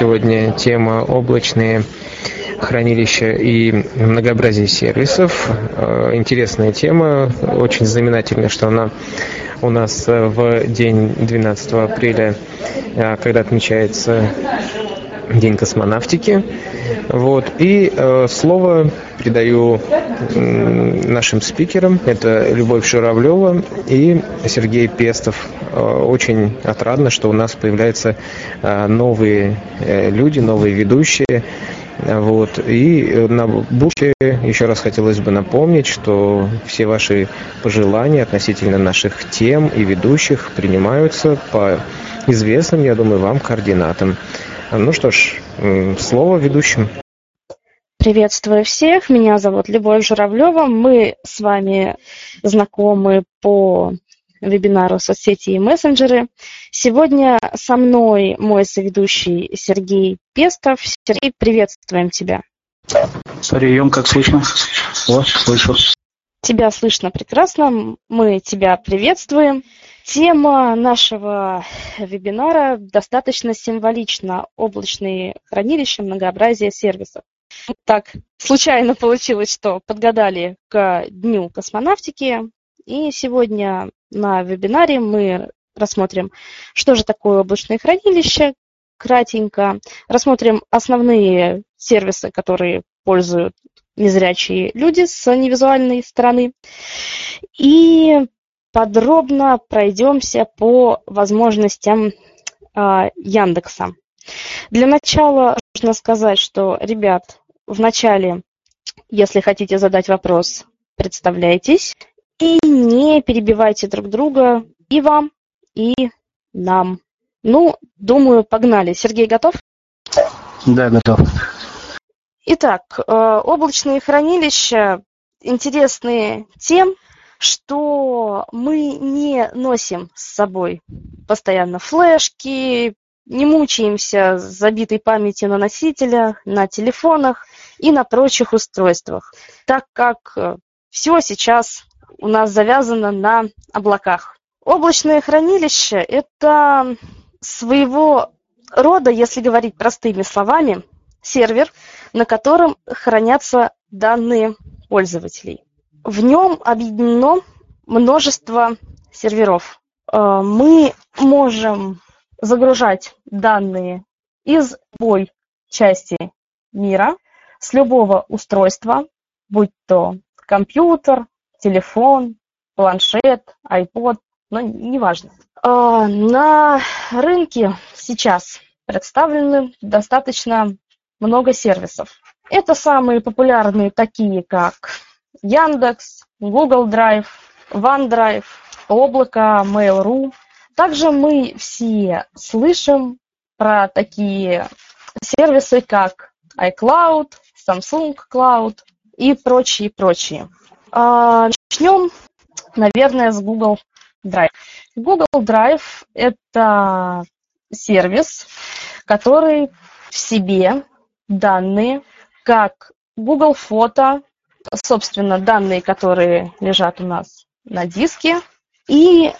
сегодня тема облачные хранилища и многообразие сервисов. Интересная тема. Очень знаменательно, что она у нас в день 12 апреля, когда отмечается День космонавтики. И слово передаю нашим спикерам. Это Любовь Журавлёва и Сергей Пестов. Очень отрадно, что у нас появляются новые люди, новые ведущие. И на будущее еще раз хотелось бы напомнить, что все ваши пожелания относительно наших тем и ведущих принимаются по известным, я думаю, вам координатам. Ну что ж, слово ведущим. Приветствую всех, меня зовут Любовь Журавлёва. Мы с вами знакомы по вебинару «Соцсети и мессенджеры». Сегодня со мной мой соведущий Сергей Пестов. Сергей, приветствуем тебя. Прием, как слышно? О, слышу. Тебя слышно прекрасно, мы тебя приветствуем. Тема нашего вебинара достаточно символична. Облачные хранилища, многообразие сервисов. Так случайно получилось, что подгадали к Дню космонавтики. И сегодня на вебинаре мы рассмотрим, что же такое облачные хранилища, кратенько. Рассмотрим основные сервисы, которые пользуют незрячие люди с невизуальной стороны. И подробно пройдемся по возможностям Яндекса. Для начала нужно сказать, что, ребят, вначале, если хотите задать вопрос, представляйтесь и не перебивайте друг друга и вам, и нам. Думаю, погнали. Сергей, готов? Да, готов. Итак, облачные хранилища интересны тем, что мы не носим с собой постоянно флешки, не мучаемся с забитой памятью на носителях, на телефонах и на прочих устройствах, так как все сейчас у нас завязано на облаках. Облачное хранилище – это своего рода, если говорить простыми словами, сервер, на котором хранятся данные пользователей. В нем объединено множество серверов. Мы можем загружать данные из любой части мира, с любого устройства, будь то компьютер, телефон, планшет, iPod, но неважно. На рынке сейчас представлены достаточно много сервисов. Это самые популярные, такие как Яндекс, Google Drive, OneDrive, Облако, Mail.ru. Также мы все слышим про такие сервисы, как iCloud, Samsung Cloud и прочие. Начнем, наверное, с Google Drive. Google Drive – это сервис, который в себе данные, как Google Фото, собственно, данные, которые лежат у нас на диске, и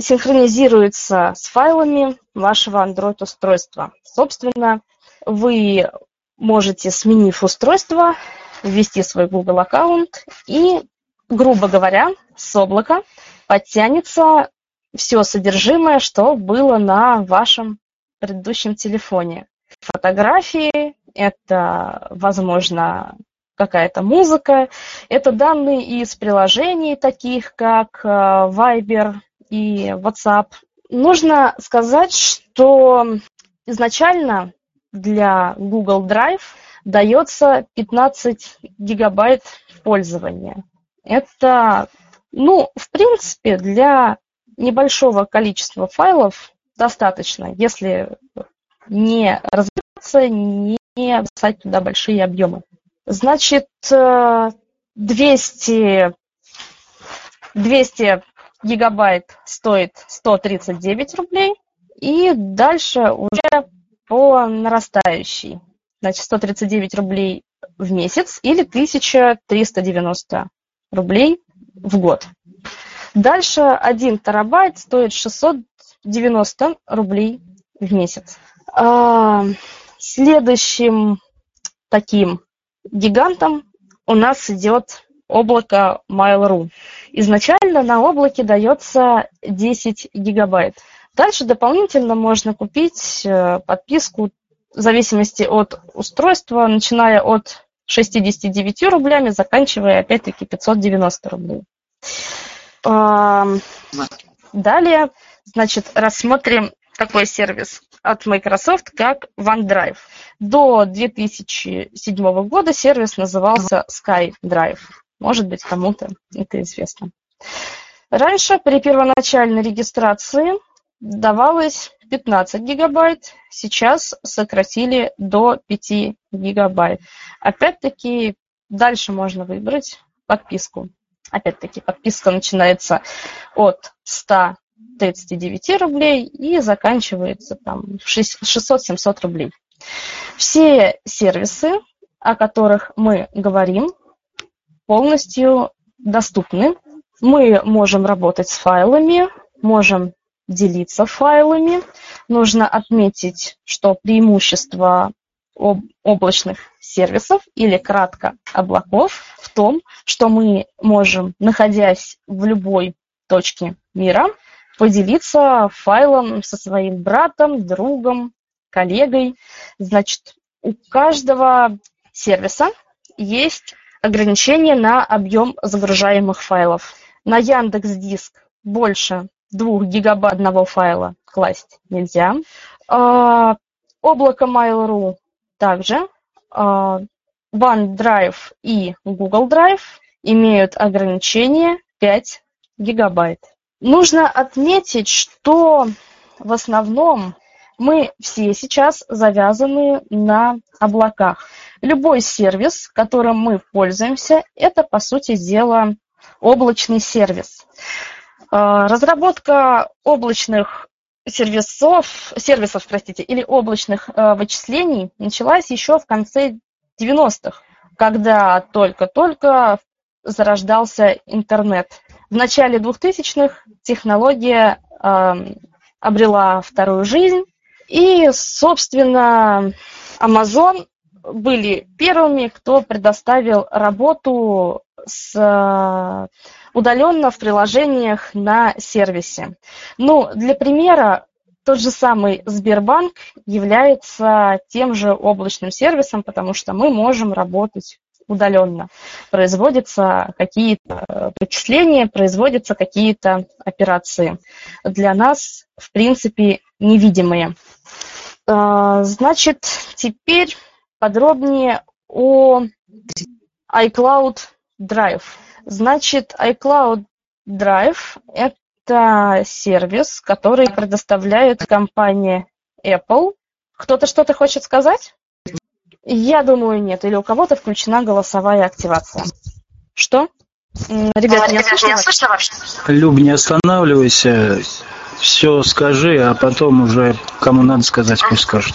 синхронизируется с файлами вашего Android-устройства. Собственно, вы можете, сменив устройство, ввести свой Google аккаунт, и, грубо говоря, с облака подтянется все содержимое, что было на вашем предыдущем телефоне. Фотографии, это, возможно, какая-то музыка. Это данные из приложений, таких как Viber и WhatsApp. Нужно сказать, что изначально для Google Drive дается 15 гигабайт пользования. Это, в принципе, для небольшого количества файлов достаточно, если не разбираться, не писать туда большие объемы. Значит, 200 гигабайт стоит 139 рублей, и дальше уже по нарастающей. Значит, 139 рублей в месяц или 1390 рублей в год. Дальше 1 терабайт стоит 690 рублей в месяц. Следующим таким гигантом у нас идет облако Mail.ru. Изначально на облаке дается 10 гигабайт. Дальше дополнительно можно купить подписку в зависимости от устройства, начиная от 69 рублями, заканчивая опять-таки 590 рублей. Далее, значит, рассмотрим такой сервис от Microsoft, как OneDrive. До 2007 года сервис назывался SkyDrive. Может быть, кому-то это известно. Раньше при первоначальной регистрации давалось 15 гигабайт, сейчас сократили до 5 гигабайт. Опять-таки, дальше можно выбрать подписку. Опять-таки, подписка начинается от 139 рублей и заканчивается там 600-700 рублей. Все сервисы, о которых мы говорим, полностью доступны. Мы можем работать с файлами, можем делиться файлами. Нужно отметить, что преимущество облачных сервисов, или кратко облаков, в том, что мы можем, находясь в любой точке мира, поделиться файлом со своим братом, другом, коллегой. Значит, у каждого сервиса есть ограничение на объем загружаемых файлов. На Яндекс.Диск больше 2 гигабайт одного файла класть нельзя. Облако Mail.ru также. OneDrive и Google Drive имеют ограничение 5 гигабайт. Нужно отметить, что в основном мы все сейчас завязаны на облаках. Любой сервис, которым мы пользуемся, это, по сути дела, облачный сервис. Разработка облачных сервисов, или облачных вычислений началась еще в конце 90-х, когда только-только зарождался интернет. В начале 2000-х технология обрела вторую жизнь, и, собственно, Amazon были первыми, кто предоставил работу удаленно в приложениях на сервисе. Ну, для примера, тот же самый Сбербанк является тем же облачным сервисом, потому что мы можем работать удаленно. Производятся какие-то вычисления, производятся какие-то операции. Для нас, в принципе, невидимые. Значит, теперь подробнее о iCloud Drive. Значит, iCloud Drive – это сервис, который предоставляет компания Apple. Кто-то что-то хочет сказать? Я думаю, нет. Или у кого-то включена голосовая активация. Что? Ребята, не слышно вообще? Люб, не останавливайся. Все скажи, а потом уже кому надо сказать, пусть скажут.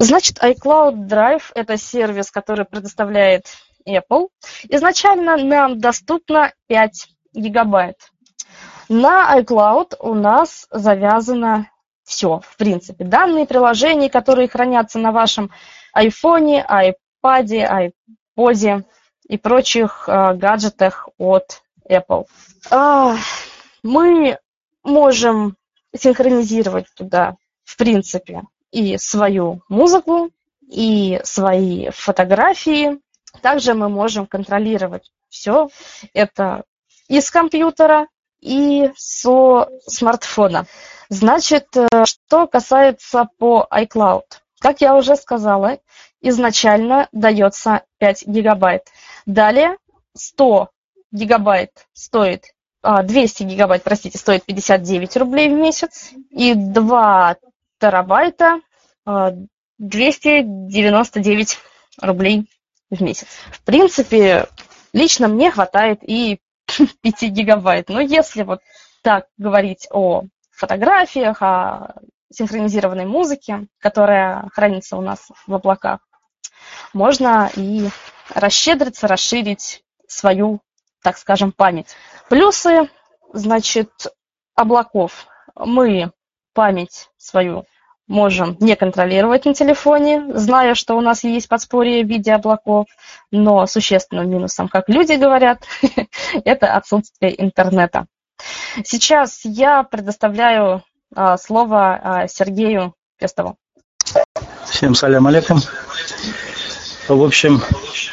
Значит, iCloud Drive – это сервис, который предоставляет Apple. Изначально нам доступно 5 гигабайт. На iCloud у нас завязано все, в принципе. Данные приложения, которые хранятся на вашем iPhone, iPad, iPod и прочих гаджетах от Apple. Мы можем синхронизировать туда, в принципе, и свою музыку, и свои фотографии. Также мы можем контролировать все это и с компьютера, и со смартфона. Значит, что касается по iCloud. Как я уже сказала, изначально дается 5 гигабайт. Далее 200 гигабайт стоит 59 рублей в месяц, и 2 терабайта 299 рублей в месяц. В принципе, лично мне хватает и 5 гигабайт. Но если вот так говорить о фотографиях, о синхронизированной музыке, которая хранится у нас в облаках, можно и расщедриться, расширить свою, так скажем, память. Плюсы, значит, облаков. Мы память свою можем не контролировать на телефоне, зная, что у нас есть подспорье в виде облаков, но существенным минусом, как люди говорят, это отсутствие интернета. Сейчас я предоставляю слово Сергею Пестову. Всем салям алейкум. В общем,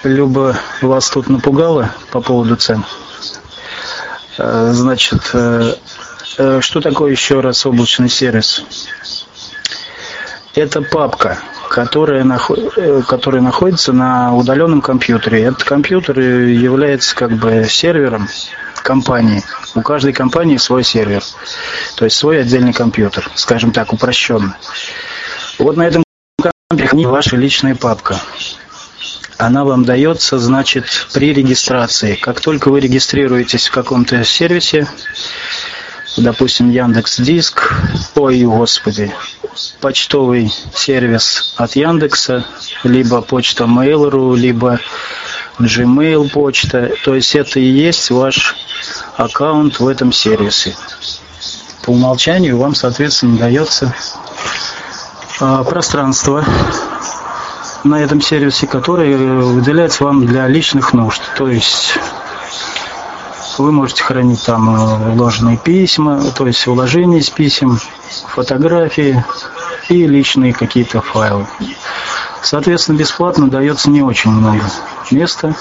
Люба вас тут напугала по поводу цен. Значит, что такое еще раз облачный сервис? Это папка, которая находится на удаленном компьютере. Этот компьютер является как бы сервером компании. У каждой компании свой сервер, то есть свой отдельный компьютер, скажем так, упрощенно. Вот на этом компьютере ваша личная папка. Она вам дается, значит, при регистрации. Как только вы регистрируетесь в каком-то сервисе, допустим, Яндекс.Диск, почтовый сервис от Яндекса, либо почта Mail.ru, либо Gmail почта. То есть это и есть ваш аккаунт в этом сервисе. По умолчанию вам, соответственно, дается пространство на этом сервисе, которое выделяется вам для личных нужд. То есть вы можете хранить там вложенные письма, то есть вложения из писем, фотографии и личные какие-то файлы. Соответственно, бесплатно дается не очень много места.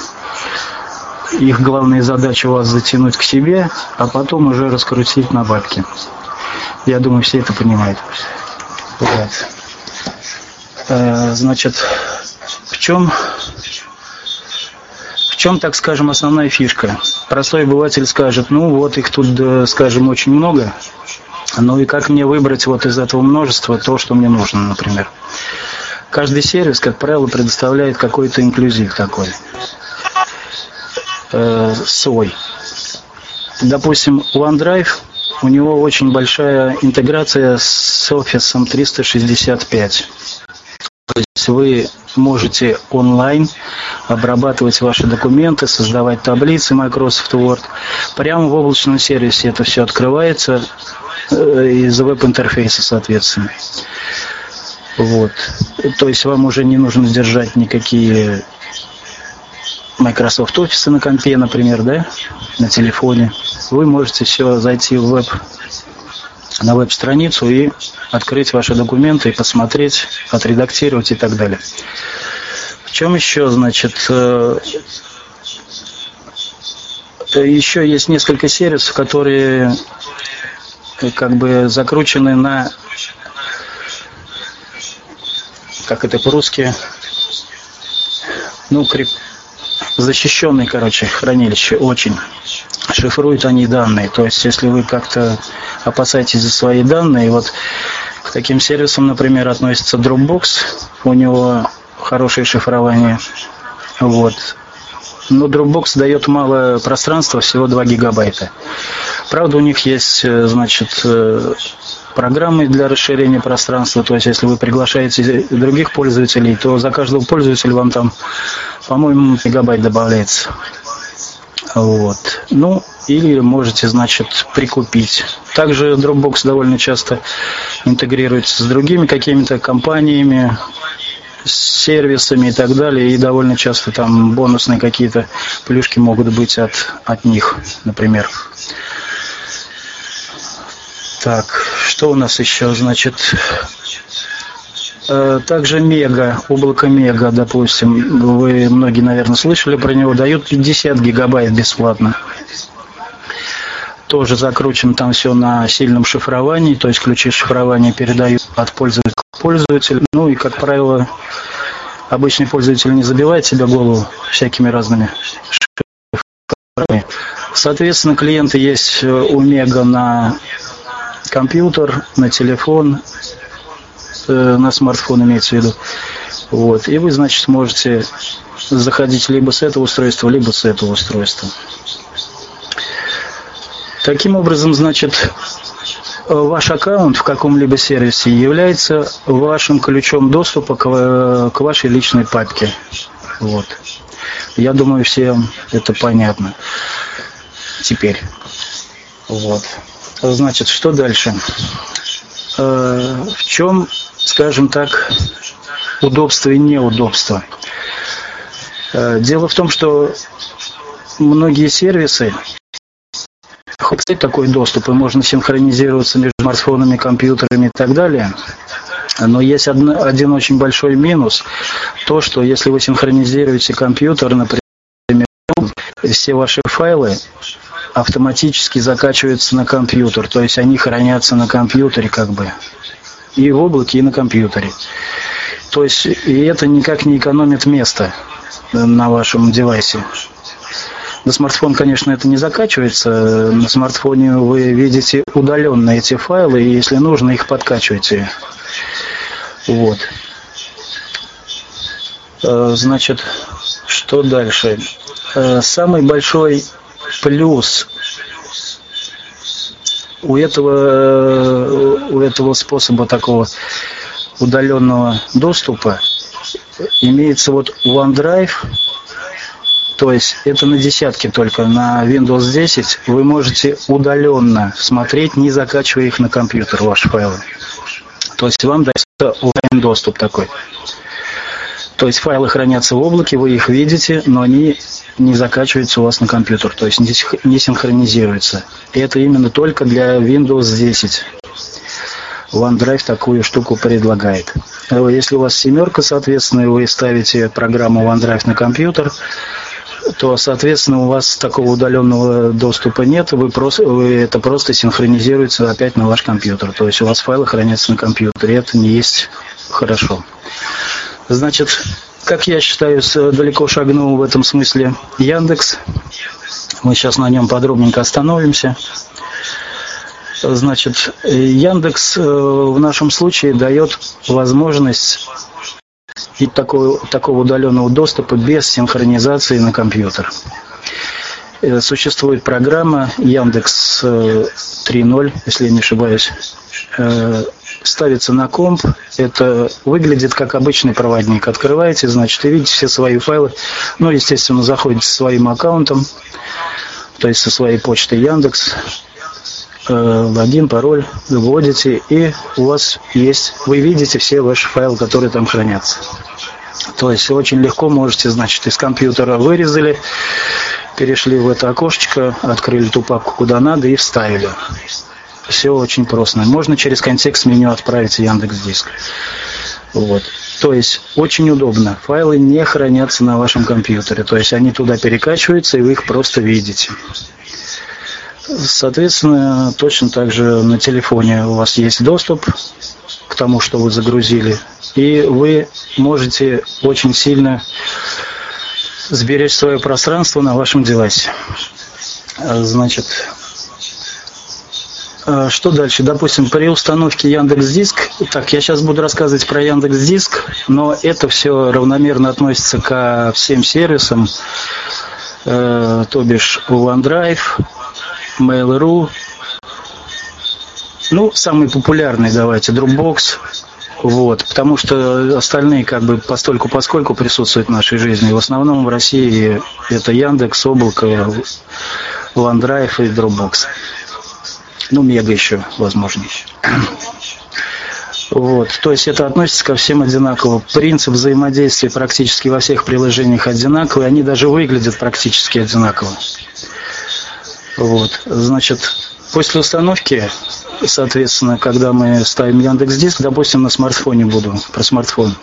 Их главная задача вас затянуть к себе, а потом уже раскрутить на бабки. Я думаю, все это понимают. Вот. Значит, в чем, так скажем, основная фишка? Простой обыватель скажет, ну вот их тут, скажем, очень много, ну и как мне выбрать вот из этого множества то, что мне нужно, например. Каждый сервис, как правило, предоставляет какой-то инклюзив такой, свой. Допустим, OneDrive, у него очень большая интеграция с Office 365. То есть вы можете онлайн обрабатывать ваши документы, создавать таблицы Microsoft Word. Прямо в облачном сервисе это все открывается из веб-интерфейса, соответственно. Вот. То есть вам уже не нужно держать никакие Microsoft Office на компе, например, да, на телефоне. Вы можете все зайти в веб, на веб-страницу и открыть ваши документы и посмотреть, отредактировать и так далее. В чем еще, значит, еще есть несколько сервисов, которые как бы закручены на, как это по-русски, ну, защищенные, короче, хранилища очень. Шифруют они данные. То есть, если вы как-то опасаетесь за свои данные, вот к таким сервисам, например, относится Dropbox. У него хорошее шифрование. Вот. Но Dropbox дает мало пространства, всего 2 гигабайта. Правда, у них есть, значит, программы для расширения пространства. То есть, если вы приглашаете других пользователей, то за каждого пользователя вам там, по-моему, гигабайт добавляется. Вот. Ну, или можете, значит, прикупить. Также Dropbox довольно часто интегрируется с другими какими-то компаниями, сервисами и так далее. И довольно часто там бонусные какие-то плюшки могут быть от них, например. Так, что у нас еще, значит... Также Мега, облако Мега, допустим, вы многие, наверное, слышали про него, дают 50 гигабайт бесплатно. Тоже закручено там все на сильном шифровании, то есть ключи шифрования передают от пользователя к пользователю. Ну и, как правило, обычный пользователь не забивает себе голову всякими разными шифрами. Соответственно, клиенты есть у Мега на компьютер, на телефон, на смартфон имеется в виду. Вот. И вы, значит, можете заходить либо с этого устройства, либо с этого устройства. Таким образом, значит, ваш аккаунт в каком-либо сервисе является вашим ключом доступа к вашей личной папке. Вот. Я думаю, всем это понятно. Теперь. Вот. Значит, что дальше? В чем, скажем так, удобство и неудобство? Дело в том, что многие сервисы хоть такой доступ, и можно синхронизироваться между смартфонами, компьютерами и так далее. Но есть один очень большой минус. То, что если вы синхронизируете компьютер, например, все ваши файлы автоматически закачиваются на компьютер. То есть они хранятся на компьютере как бы. И в облаке, и на компьютере. То есть и это никак не экономит места на вашем девайсе. На смартфон, конечно, это не закачивается. На смартфоне вы видите удаленно эти файлы, и если нужно, их подкачиваете. Вот. Значит, что дальше? Самый большой плюс у этого способа такого удаленного доступа имеется вот OneDrive. То есть это на десятке только, на Windows 10 вы можете удаленно смотреть, не закачивая их на компьютер, ваши файлы. То есть вам дается онлайн-доступ такой. То есть файлы хранятся в облаке, вы их видите, но они не закачиваются у вас на компьютер, то есть не синхронизируются. И это именно только для Windows 10. OneDrive такую штуку предлагает. Если у вас 7, соответственно, вы ставите программу OneDrive на компьютер, то, соответственно, у вас такого удаленного доступа нет, это просто синхронизируется опять на ваш компьютер. То есть у вас файлы хранятся на компьютере, это не есть хорошо. Значит, как я считаю, далеко шагнул в этом смысле Яндекс. Мы сейчас на нем подробненько остановимся. Значит, Яндекс в нашем случае дает возможность и такого удаленного доступа без синхронизации на компьютер. Существует программа Яндекс 3.0, если я не ошибаюсь. Ставится на комп. Это выглядит как обычный проводник. Открываете, значит, и видите все свои файлы. Ну, естественно, заходите со своим аккаунтом, то есть со своей почтой Яндекс. Логин, пароль вводите, и у вас есть, вы видите все ваши файлы, которые там хранятся. То есть очень легко можете, значит, из компьютера вырезали, перешли в это окошечко, открыли ту папку, куда надо, и вставили. Все очень просто. Можно через контекст меню отправить Яндекс.Диск. Вот. То есть очень удобно. Файлы не хранятся на вашем компьютере. То есть они туда перекачиваются, и вы их просто видите. Соответственно, точно так же на телефоне у вас есть доступ к тому, что вы загрузили, и вы можете очень сильно сберечь свое пространство на вашем девайсе. Значит, что дальше? Допустим, при установке Яндекс.Диск, так, я сейчас буду рассказывать про Яндекс.Диск, но это все равномерно относится ко всем сервисам, то бишь OneDrive, Mail.ru, ну, самый популярный, давайте, Dropbox, вот, потому что остальные как бы постольку-поскольку присутствуют в нашей жизни. В основном в России это Яндекс, Облако, OneDrive и Dropbox. Ну, Мега еще, возможно. Вот, то есть это относится ко всем одинаково. Принцип взаимодействия практически во всех приложениях одинаковый, они даже выглядят практически одинаково. Вот, значит, после установки, соответственно, когда мы ставим Яндекс.Диск, допустим, на смартфоне буду, про смартфон.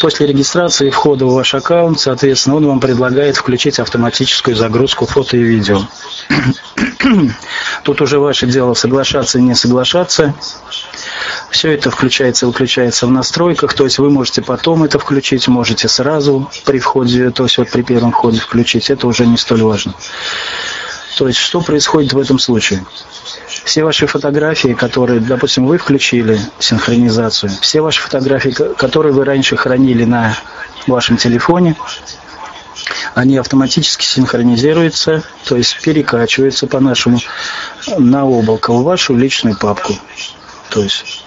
После регистрации входа в ваш аккаунт, соответственно, он вам предлагает включить автоматическую загрузку фото и видео. Тут уже ваше дело соглашаться и не соглашаться. Все это включается и выключается в настройках, то есть вы можете потом это включить, можете сразу при входе, то есть вот при первом входе включить, это уже не столь важно. То есть что происходит в этом случае? Все ваши фотографии, которые, допустим, вы включили синхронизацию, все ваши фотографии, которые вы раньше хранили на вашем телефоне, они автоматически синхронизируются, то есть перекачиваются по-нашему на облако, в вашу личную папку. То есть,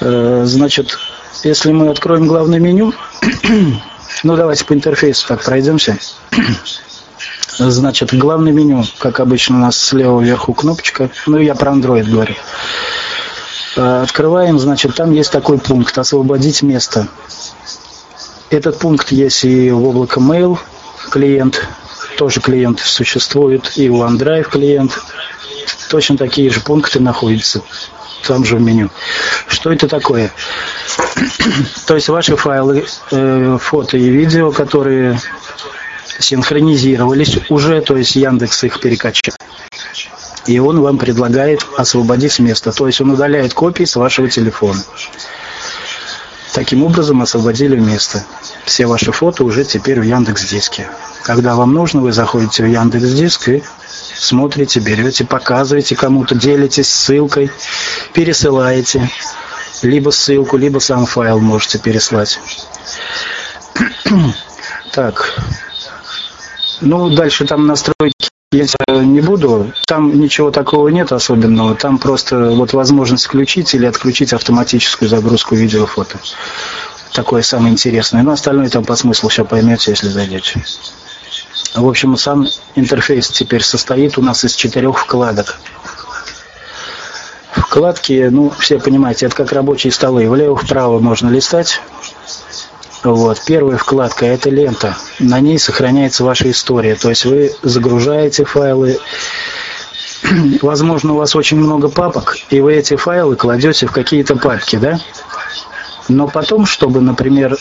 значит, если мы откроем главное меню, ну давайте по интерфейсу так пройдемся. Значит, главное меню, как обычно, у нас слева вверху кнопочка. Ну, я про Android говорю. Открываем, значит, там есть такой пункт «Освободить место». Этот пункт есть и в облако Mail клиент, тоже клиент существует, и в OneDrive клиент. Точно такие же пункты находятся там же в меню. Что это такое? То есть ваши файлы, фото и видео, которые синхронизировались уже, то есть Яндекс их перекачал. И он вам предлагает освободить место. То есть он удаляет копии с вашего телефона. Таким образом освободили место. Все ваши фото уже теперь в Яндекс.Диске. Когда вам нужно, вы заходите в Яндекс.Диск и смотрите, берете, показываете кому-то, делитесь ссылкой, пересылаете. Либо ссылку, либо сам файл можете переслать. Так. Ну, дальше там настройки. Я не буду, там ничего такого нет особенного, там просто вот возможность включить или отключить автоматическую загрузку видео-фото. Такое самое интересное, но остальное там по смыслу все поймете, если зайдете. В общем, сам интерфейс теперь состоит у нас из 4 вкладок. Вкладки, ну, все понимаете, это как рабочие столы, влево-вправо можно листать. Вот. Первая вкладка – это лента. На ней сохраняется ваша история. То есть вы загружаете файлы. Возможно, у вас очень много папок, и вы эти файлы кладете в какие-то папки, да? Но потом, чтобы, например,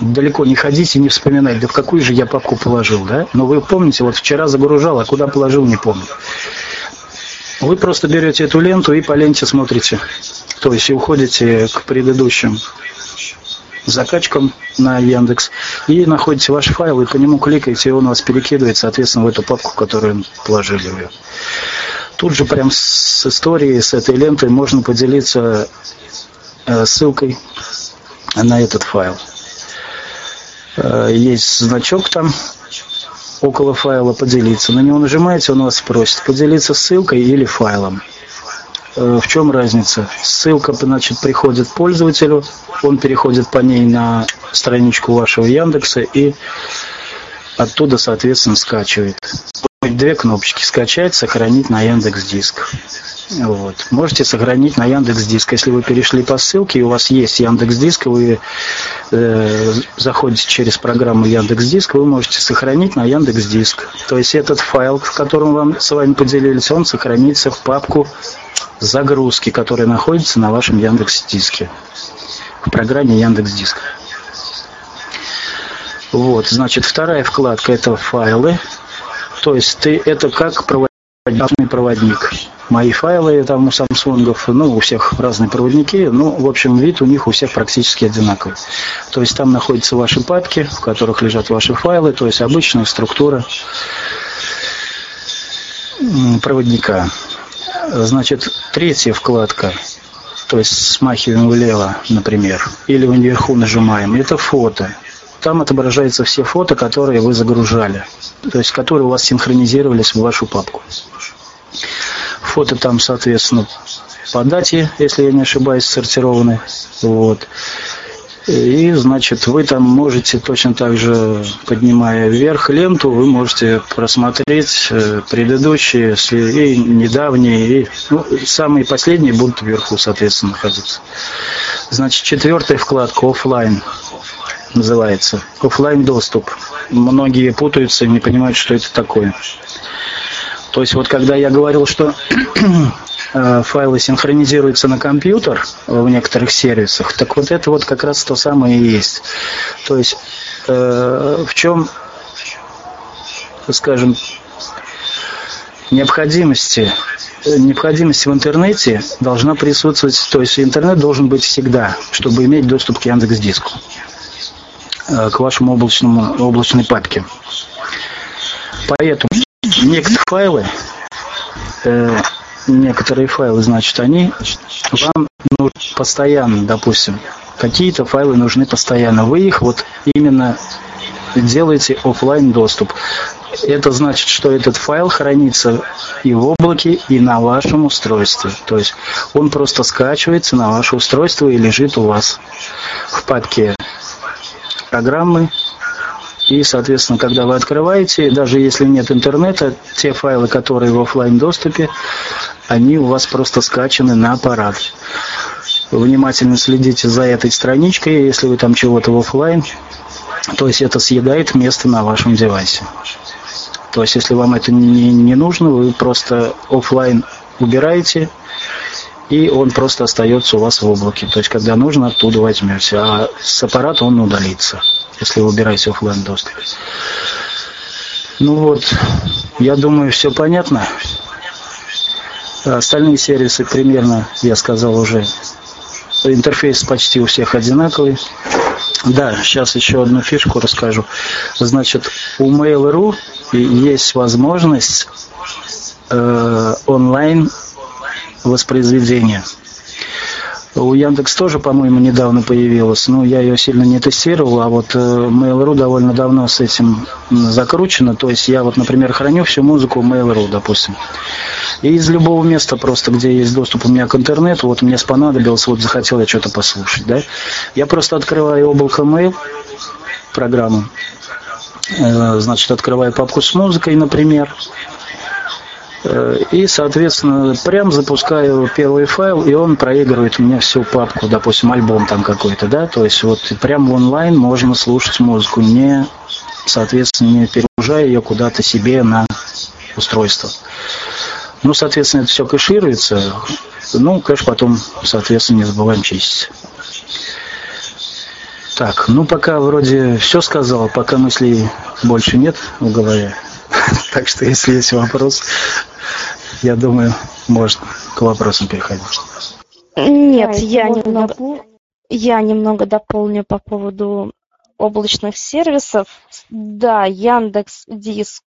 далеко не ходить и не вспоминать, да в какую же я папку положил, да? Но вы помните, вот вчера загружал, а куда положил, не помню. Вы просто берете эту ленту и по ленте смотрите. То есть и уходите к предыдущим закачкам на Яндекс и находите ваш файл и по нему кликаете, и он вас перекидывает, соответственно, в эту папку, которую положили вы. Тут же прям с историей, с этой лентой можно поделиться ссылкой на этот файл. Есть значок там около файла «Поделиться». На него нажимаете, он вас просит поделиться ссылкой или файлом. В чем разница? Ссылка, значит, приходит пользователю, он переходит по ней на страничку вашего Яндекса и оттуда, соответственно, скачивает. Две кнопочки: скачать, сохранить на Яндекс.Диск. Вот. Можете сохранить на Яндекс.Диск. Если вы перешли по ссылке и у вас есть Яндекс.Диск, вы заходите через программу Яндекс.Диск, вы можете сохранить на Яндекс.Диск. То есть этот файл, в котором вам с вами поделились, он сохранится в папку загрузки, которые находятся на вашем Яндекс.Диске, в программе Яндекс.Диск. Вот, значит, вторая вкладка – это файлы. То есть это как проводник. Мои файлы там у самсунгов, ну, у всех разные проводники, ну, в общем, вид у них у всех практически одинаковый. То есть там находятся ваши папки, в которых лежат ваши файлы, то есть обычная структура проводника. Значит, третья вкладка, то есть смахиваем влево, например, или вверху нажимаем, это фото. Там отображаются все фото, которые вы загружали, то есть которые у вас синхронизировались в вашу папку. Фото там, соответственно, по дате, если я не ошибаюсь, сортированы. Вот. И, значит, вы там можете точно так же, поднимая вверх ленту, вы можете просмотреть предыдущие и недавние, и, ну, самые последние будут вверху, соответственно, находиться. Значит, четвертая вкладка «Оффлайн» называется. «Оффлайн доступ». Многие путаются и не понимают, что это такое. То есть, вот когда я говорил, что файлы синхронизируются на компьютер в некоторых сервисах, так вот это вот как раз то самое и есть. То есть в чем, скажем, необходимость в интернете должна присутствовать, то есть интернет должен быть всегда, чтобы иметь доступ к Яндекс.Диску, к вашему облачной папке. Поэтому некоторые файлы, значит, они вам нужны постоянно, допустим. Какие-то файлы нужны постоянно. Вы их вот именно делаете офлайн доступ. Это значит, что этот файл хранится и в облаке, и на вашем устройстве. То есть он просто скачивается на ваше устройство и лежит у вас в папке программы и, соответственно, когда вы открываете, даже если нет интернета, те файлы, которые в офлайн-доступе, они у вас просто скачаны на аппарат. Внимательно следите за этой страничкой, если вы там чего-то в офлайн, то есть это съедает место на вашем девайсе. То есть если вам это не нужно, вы просто офлайн убираете, и он просто остается у вас в облаке. То есть когда нужно, оттуда возьмете, а с аппарата он удалится, если вы убираете офлайн доступ. Ну вот, я думаю, все понятно. Остальные сервисы примерно, я сказал уже, интерфейс почти у всех одинаковый. Да, сейчас еще одну фишку расскажу. Значит, у Mail.ru есть возможность онлайн воспроизведения. У Яндекс тоже, по-моему, недавно появилась, но я ее сильно не тестировал, а вот Mail.ru довольно давно с этим закручено. То есть я вот, например, храню всю музыку Mail.ru, допустим. И из любого места просто, где есть доступ у меня к интернету, вот мне понадобилось, вот захотел я что-то послушать, да. Я просто открываю облако Mail, программу, значит, открываю папку с музыкой, например. И, соответственно, прям запускаю первый файл, и он проигрывает мне всю папку, допустим, альбом там какой-то, да, то есть вот прям онлайн можно слушать музыку, не, соответственно, не перегружая ее куда-то себе на устройство. Ну, соответственно, это все кэшируется, ну, кэш потом, соответственно, не забываем чистить. Так, ну, пока вроде все сказал, пока мыслей больше нет в голове. Так что, если есть вопрос, я думаю, можно к вопросам переходить. Нет, я немного дополню по поводу облачных сервисов. Да, Яндекс.Диск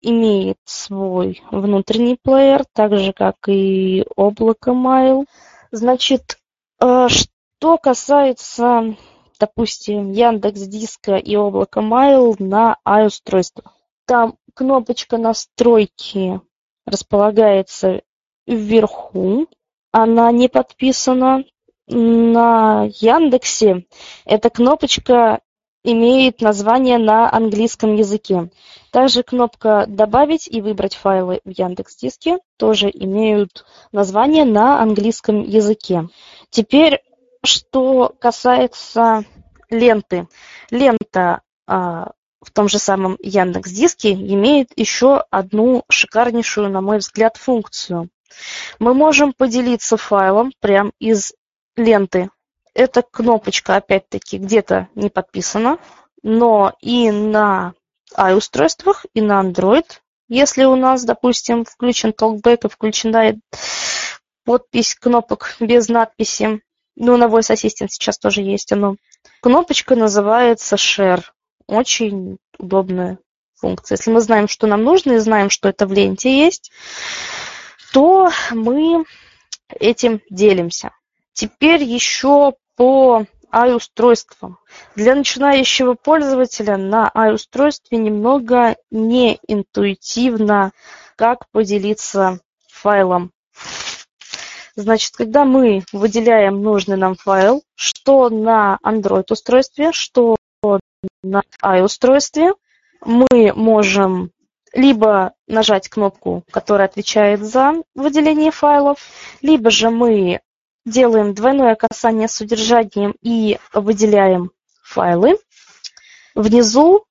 имеет свой внутренний плеер, так же, как и облако Mail. Значит, что касается, допустим, Яндекс.Диска и облака Mail на i-устройствах. Там кнопочка настройки располагается вверху, она не подписана. На Яндексе эта кнопочка имеет название на английском языке. Также кнопка «Добавить и выбрать файлы» в Яндекс.Диске тоже имеют название на английском языке. Теперь, что касается ленты. Лента в том же самом Яндекс.Диске имеет еще одну шикарнейшую, на мой взгляд, функцию. Мы можем поделиться файлом прямо из ленты. Эта кнопочка, опять-таки, где-то не подписана, но и на i-устройствах, и на Android, если у нас, допустим, включен TalkBack и включена подпись кнопок без надписи, ну, на Voice Assistant сейчас тоже есть оно. Кнопочка называется Share. Очень удобная функция. Если мы знаем, что нам нужно, и знаем, что это в ленте есть, то мы этим делимся. Теперь еще по i-устройствам. Для начинающего пользователя на i-устройстве немного неинтуитивно, как поделиться файлом. Значит, когда мы выделяем нужный нам файл, что на Android-устройстве, что на i-устройстве, мы можем либо нажать кнопку, которая отвечает за выделение файлов, либо же мы делаем двойное касание с удержанием и выделяем файлы. Внизу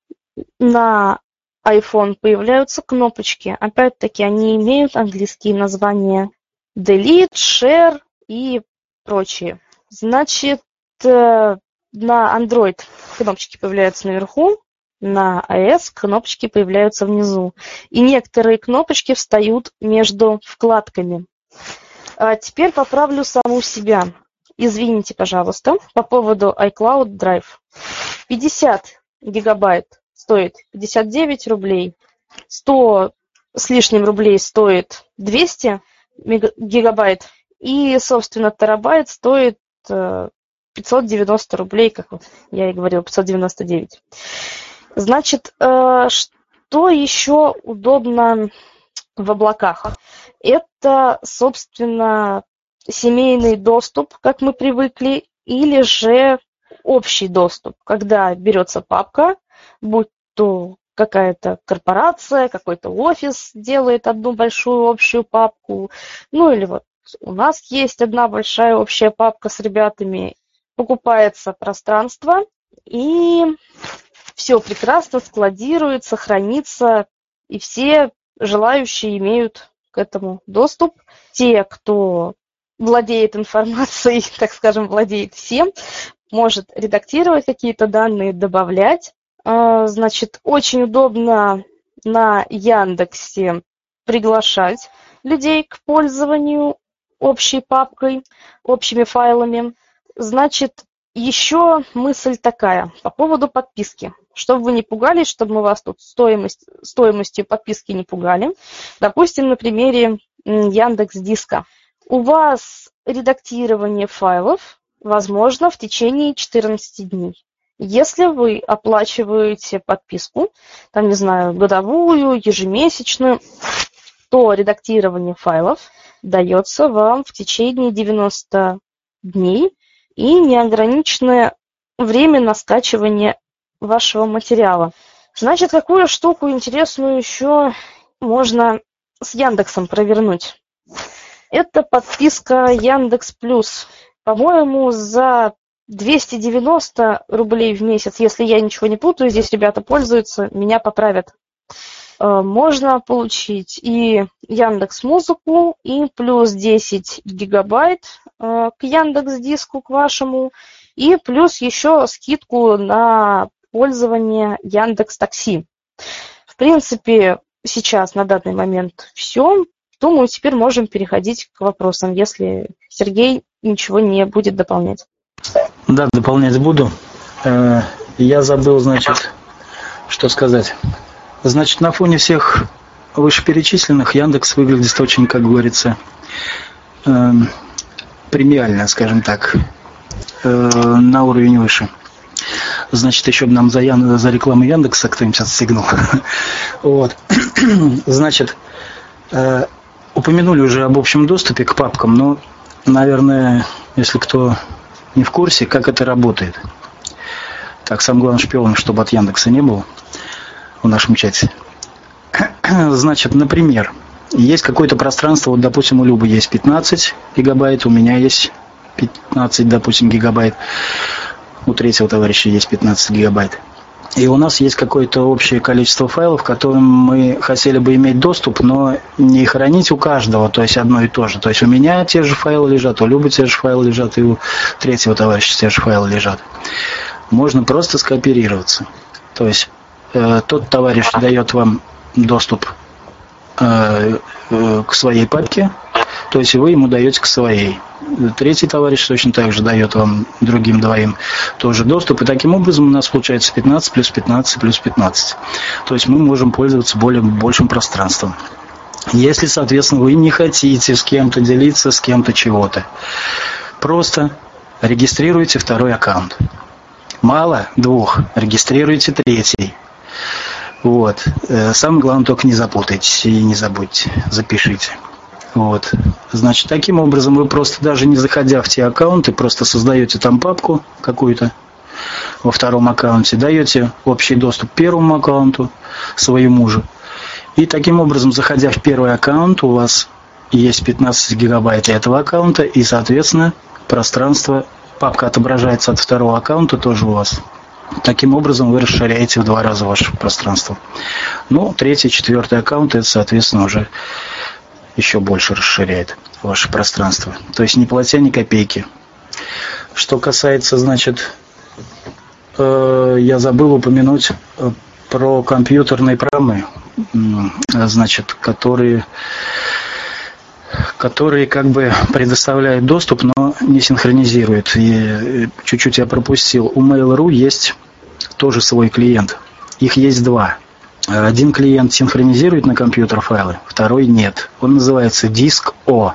на iPhone появляются кнопочки. Опять-таки, они имеют английские названия Delete, Share и прочие. Значит, на Android кнопочки появляются наверху, на iOS кнопочки появляются внизу. И некоторые кнопочки встают между вкладками. А теперь поправлю саму себя. Извините, пожалуйста, по поводу iCloud Drive. 50 гигабайт стоит 59 рублей, 100 с лишним рублей стоит 200 гигабайт, и, собственно, терабайт стоит 590 рублей, как я и говорила, 599. Значит, что еще удобно в облаках? Это, собственно, семейный доступ, как мы привыкли, или же общий доступ, когда берется папка, будь что какая-то корпорация, какой-то офис делает одну большую общую папку. Ну или вот у нас есть одна большая общая папка с ребятами. Покупается пространство, и все прекрасно складируется, хранится, и все желающие имеют к этому доступ. Те, кто владеет информацией, так скажем, владеет всем, может редактировать какие-то данные, добавлять. Значит, очень удобно на Яндексе приглашать людей к пользованию общей папкой, общими файлами. Значит, еще мысль такая по поводу подписки. Чтобы вы не пугались, чтобы мы вас тут стоимостью подписки не пугали. Допустим, на примере Яндекс.Диска. У вас редактирование файлов возможно в течение 14 дней. Если вы оплачиваете подписку, там, не знаю, годовую, ежемесячную, то редактирование файлов дается вам в течение 90 дней и неограниченное время на скачивание вашего материала. Значит, какую штуку интересную еще можно с Яндексом провернуть? Это подписка Яндекс Плюс. По-моему, за 290 рублей в месяц, если я ничего не путаю, здесь ребята пользуются, меня поправят. Можно получить и Яндекс.Музыку, и плюс 10 гигабайт к Яндекс.Диску, к вашему, и плюс еще скидку на пользование Яндекс.Такси. В принципе, сейчас на данный момент все. Думаю, теперь можем переходить к вопросам, если Сергей ничего не будет дополнять. Да, дополнять буду. Я забыл, значит, что сказать. Значит, на фоне всех вышеперечисленных Яндекс выглядит очень, как говорится, премиально, скажем так, на уровень выше. Значит, еще бы нам за рекламу Яндекса кто-нибудь отстегнул. Вот. Значит, упомянули уже об общем доступе к папкам, но, наверное, если кто не в курсе, как это работает. Так, самый главный шпион, чтобы от Яндекса не было в нашем чате. Значит, например, есть какое-то пространство, вот, допустим, у Любы есть 15 гигабайт, у меня есть 15, допустим, гигабайт, у третьего товарища есть 15 гигабайт. И у нас есть какое-то общее количество файлов, к которым мы хотели бы иметь доступ, но не хранить у каждого, то есть одно и то же. То есть у меня те же файлы лежат, у Любы те же файлы лежат, и у третьего товарища те же файлы лежат. Можно просто скооперироваться. То есть тот товарищ дает вам доступ к своей папке, то есть вы ему даете к своей. Третий товарищ точно так же дает вам другим двоим тоже доступ. И таким образом у нас получается 15 плюс 15 плюс 15. То есть мы можем пользоваться большим пространством. Если, соответственно, вы не хотите с кем-то делиться, с кем-то чего-то, просто регистрируйте второй аккаунт. Мало двух, регистрируйте третий. Вот. Самое главное, только не запутайтесь и не забудьте, запишите. Вот. Значит, таким образом вы просто даже не заходя в те аккаунты, просто создаете там папку какую-то во втором аккаунте, даете общий доступ к первому аккаунту своему же. И таким образом, заходя в первый аккаунт, у вас есть 15 гигабайт этого аккаунта, и, соответственно, пространство, папка отображается от второго аккаунта тоже у вас. Таким образом вы расширяете в 2 раза ваше пространство. Ну, третий, четвертый аккаунт, это, соответственно, уже еще больше расширяет ваше пространство. То есть не платя ни копейки. Что касается, значит, я забыл упомянуть про компьютерные программы, значит, которые как бы предоставляют доступ, но не синхронизируют. И чуть-чуть я пропустил. У Mail.ru есть тоже свой клиент. Их есть 2. Один клиент синхронизирует на компьютер файлы, второй нет. Он называется Диск.О.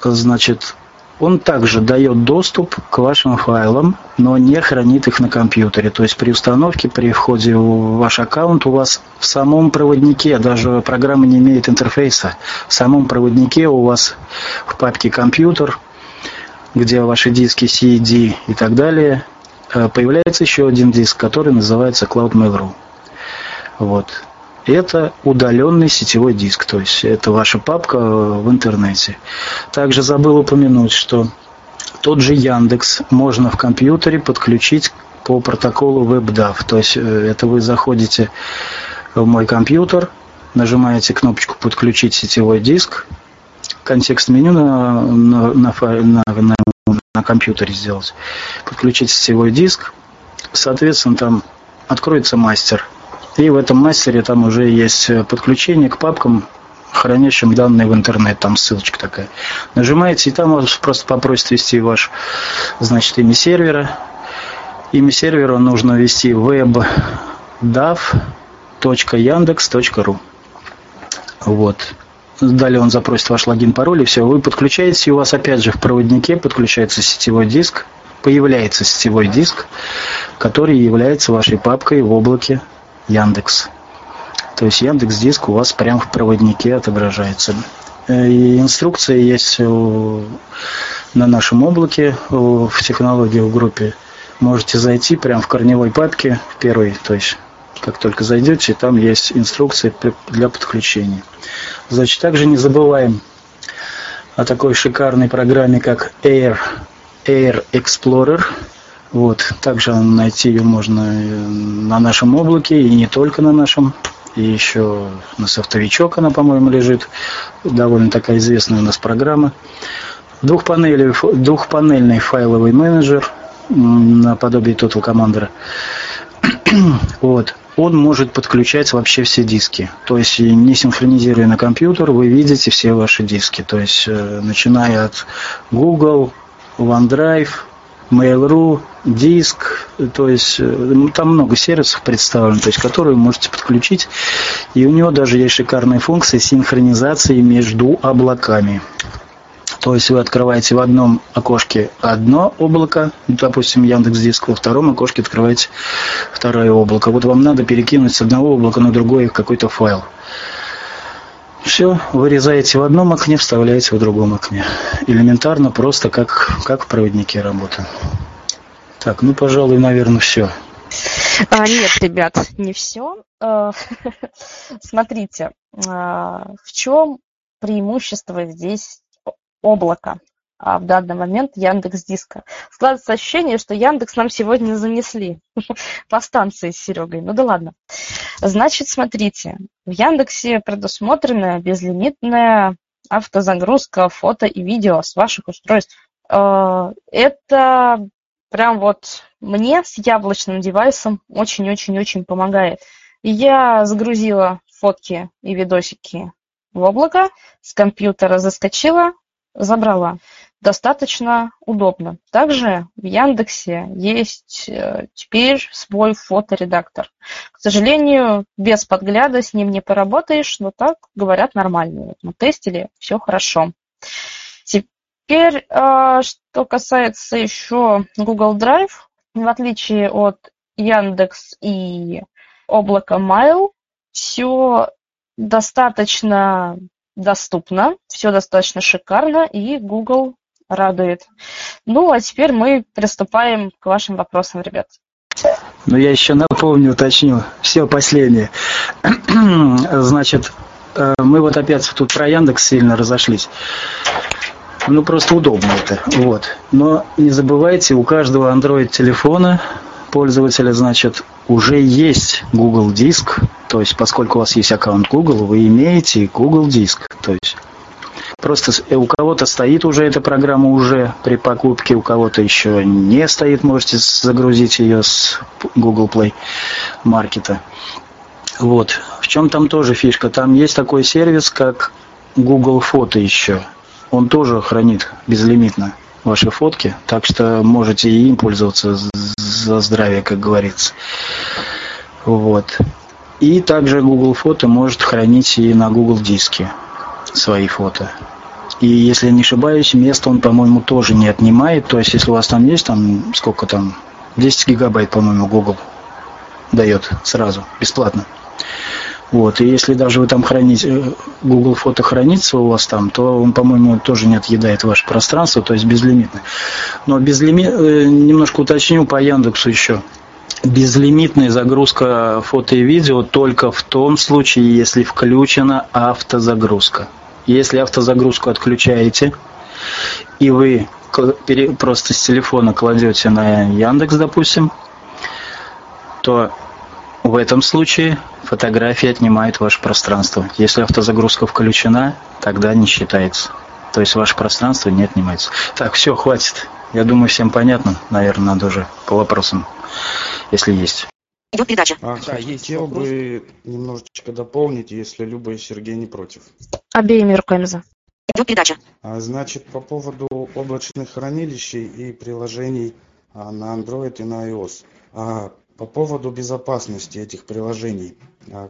Значит, он также дает доступ к вашим файлам, но не хранит их на компьютере. То есть при установке, при входе в ваш аккаунт у вас в самом проводнике, даже программа не имеет интерфейса, в самом проводнике у вас в папке «Компьютер», где ваши диски, CD и так далее, появляется еще один диск, который называется Cloud Mail.ru. Вот. Это удаленный сетевой диск, то есть это ваша папка в интернете. Также забыл упомянуть, что тот же Яндекс можно в компьютере подключить по протоколу WebDAV. То есть это вы заходите в мой компьютер, нажимаете кнопочку «Подключить сетевой диск», контекст меню на компьютере сделать, подключить сетевой диск, соответственно, там откроется мастер. И в этом мастере там уже есть подключение к папкам, хранящим данные в интернет, там ссылочка такая. Нажимаете, и там вас просто попросят ввести ваш, значит, имя сервера. Имя сервера нужно ввести webdav.yandex.ru. Вот. Далее он запросит ваш логин, пароль, и все. Вы подключаетесь, и у вас опять же в проводнике подключается сетевой диск, появляется сетевой диск, который является вашей папкой в облаке Яндекс. То есть Яндекс.Диск у вас прямо в проводнике отображается. И инструкция есть на нашем облаке в технологии, в группе. Можете зайти прямо в корневой папке, в первой, то есть как только зайдете, там есть инструкция для подключения. Значит, также не забываем о такой шикарной программе, как Air Explorer. Вот, также найти ее можно на нашем облаке, и не только на нашем, и еще на софтовичок она, по-моему, лежит. Довольно такая известная у нас программа. Двухпанельный файловый менеджер, наподобие Total Commander. Вот. Он может подключать вообще все диски. То есть, не синхронизируя на компьютер, вы видите все ваши диски. То есть, начиная от Google, OneDrive, Mail.ru, диск, то есть там много сервисов представлено, то есть которые вы можете подключить, и у него даже есть шикарная функция синхронизации между облаками. То есть вы открываете в одном окошке одно облако, допустим, Яндекс.Диск, во втором окошке открываете второе облако. Вот вам надо перекинуть с одного облака на другое какой-то файл. Все, вырезаете в одном окне, вставляете в другом окне. Элементарно, просто как в проводнике работа. Так, ну, пожалуй, наверное, все. Нет, ребят, не все. Смотрите, в чем преимущество здесь облака? А в данный момент Яндекс.Диска. Складывается ощущение, что Яндекс нам сегодня занесли по станции с Серегой. Ну да ладно. Значит, смотрите, в Яндексе предусмотрена безлимитная автозагрузка фото и видео с ваших устройств. Это прям вот мне с яблочным девайсом очень-очень-очень помогает. Я загрузила фотки и видосики в облако, с компьютера заскочила, забрала. Достаточно удобно. Также в Яндексе есть теперь свой фоторедактор. К сожалению, без подгляда с ним не поработаешь, но так говорят нормально. Мы тестили, все хорошо. Теперь, что касается еще Google Drive, в отличие от Яндекс и облака Mail, все достаточно доступно, все достаточно шикарно, и Google радует. Ну, а теперь мы приступаем к вашим вопросам, ребят. Ну, я еще напомню, уточню, все последнее. Значит, мы вот опять тут про Яндекс сильно разошлись. Ну, просто удобно это. Вот. Но не забывайте, у каждого Android-телефона пользователя, значит, уже есть Google Диск, то есть, поскольку у вас есть аккаунт Google, вы имеете Google Диск, то есть, просто у кого-то стоит уже эта программа уже при покупке, у кого-то еще не стоит, можете загрузить ее с Google Play Market. Вот, в чем там тоже фишка, там есть такой сервис, как Google Фото еще, он тоже хранит безлимитно ваши фотки, так что можете и им пользоваться за здравие, как говорится. Вот. И также Google Фото может хранить и на Google диске свои фото. И если не ошибаюсь, место он, по-моему, тоже не отнимает. То есть, если у вас там есть, там, сколько там, 10 гигабайт, по-моему, Google дает сразу, бесплатно. Вот. И если даже вы там храните, Google Фото хранится у вас там, то он, по-моему, тоже не отъедает ваше пространство, то есть безлимитно. Но немножко уточню по Яндексу еще. Безлимитная загрузка фото и видео только в том случае, если включена автозагрузка. Если автозагрузку отключаете, и вы просто с телефона кладете на Яндекс, допустим, то в этом случае фотографии отнимают ваше пространство. Если автозагрузка включена, тогда не считается. То есть ваше пространство не отнимается. Так, все, хватит. Я думаю, всем понятно. Наверное, надо уже по вопросам, если есть. Идет передача. Да, хотел бы немножечко дополнить, если Люба и Сергей не против. Обеими руками за. Идет передача. Значит, по поводу облачных хранилищ и приложений на Android и на iOS. По поводу безопасности этих приложений.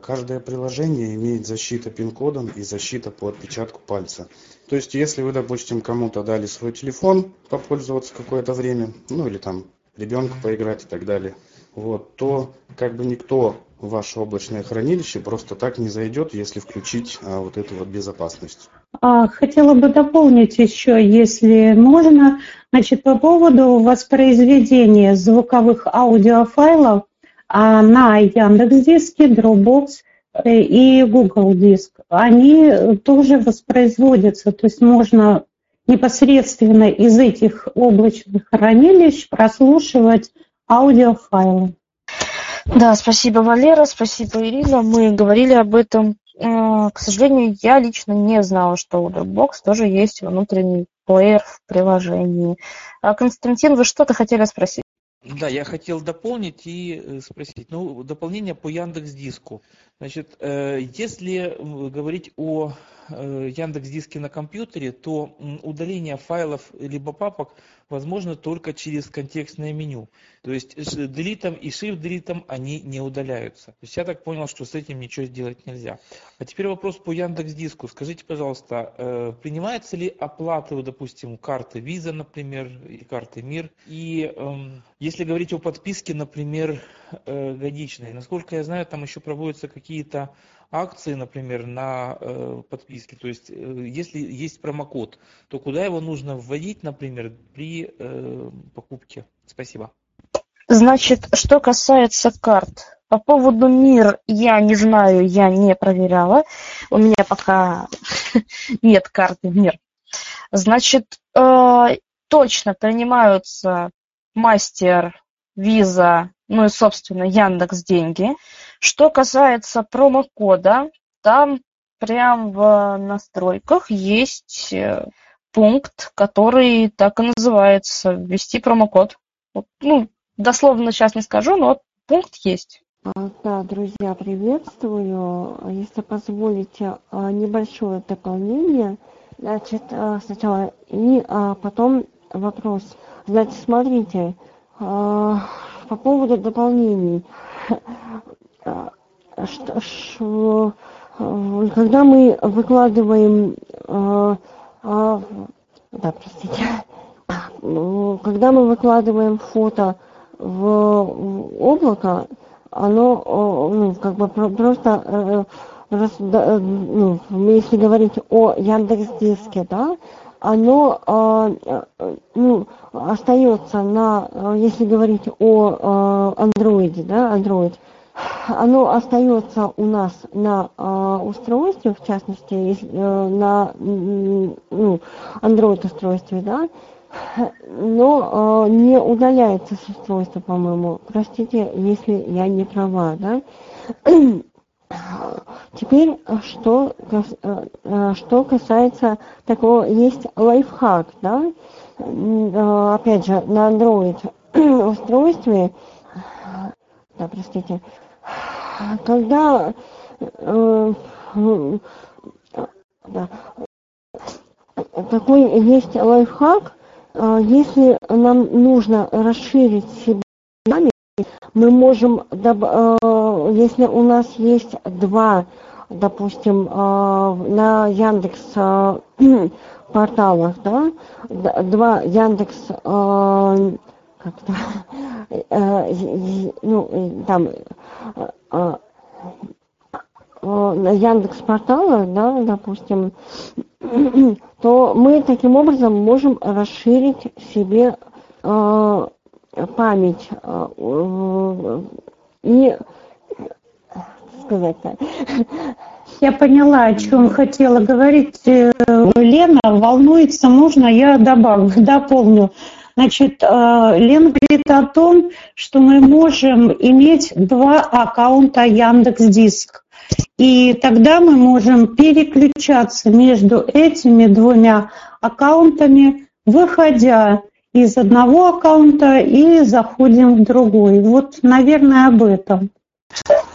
Каждое приложение имеет защиту пин-кодом и защиту по отпечатку пальца. То есть, если вы, допустим, кому-то дали свой телефон попользоваться какое-то время, ну или там ребенку поиграть и так далее, вот, то как бы никто в ваше облачное хранилище просто так не зайдет, если включить вот эту вот безопасность. Хотела бы дополнить еще, если можно, значит, по поводу воспроизведения звуковых аудиофайлов на Яндекс.Диске, Dropbox и Google Диск. Они тоже воспроизводятся, то есть можно непосредственно из этих облачных хранилищ прослушивать аудиофайлы. Да, спасибо, Валера, спасибо, Ирина. Мы говорили об этом. К сожалению, я лично не знала, что у Dropbox тоже есть внутренний плеер в приложении. Константин, вы что-то хотели спросить? Да, я хотел дополнить и спросить. Ну, дополнение по Яндекс.Диску. Значит, если говорить о Яндекс.Диске на компьютере, то удаление файлов либо папок возможно только через контекстное меню. То есть делитом и shift-делитом они не удаляются. То есть я так понял, что с этим ничего сделать нельзя. А теперь вопрос по Яндекс.Диску. Скажите, пожалуйста, принимается ли оплата, допустим, карты Visa, например, и карты МИР? И если говорить о подписке, например, годичной, насколько я знаю, там еще проводятся какие-то акции, например, на подписки. То есть, если есть промокод, то куда его нужно вводить, например, при покупке? Спасибо. Значит, что касается карт. По поводу МИР я не знаю, я не проверяла. У меня пока нет карты МИР. Значит, точно принимаются Мастер, Виза, ну и, собственно, Яндекс.Деньги. Что касается промокода, там прям в настройках есть пункт, который так и называется «Ввести промокод». Ну, дословно сейчас не скажу, но пункт есть. Да, друзья, приветствую. Если позволите, небольшое дополнение. Значит, сначала и потом вопрос. Значит, смотрите, по поводу дополнений. Когда мы выкладываем, да, простите, когда мы выкладываем фото в облако, оно, ну, как бы просто, ну, если говорить о Яндекс.Диске, да, оно, ну, остается на, если говорить о Android, да, Android, оно остается у нас на устройстве, в частности, на, ну, Android устройстве, да, но не удаляется с устройства, по-моему. Простите, если я не права, да. Теперь, что касается такого, есть лайфхак, да, опять же, на Android устройстве, да, простите, когда, да, такой есть лайфхак, если нам нужно расширить себе динамику, мы можем, если у нас есть два, допустим, на Яндекс порталах, да, два Яндекс, как-то, ну, там, Яндекс.Портала, да, допустим, то мы таким образом можем расширить себе память и, сказать так. Я поняла, о чем хотела говорить Лена. Волнуется, можно я добавлю, дополню. Значит, Лена говорит о том, что мы можем иметь два аккаунта Яндекс.Диск. И тогда мы можем переключаться между этими двумя аккаунтами, выходя из одного аккаунта и заходим в другой. Вот, наверное, об этом.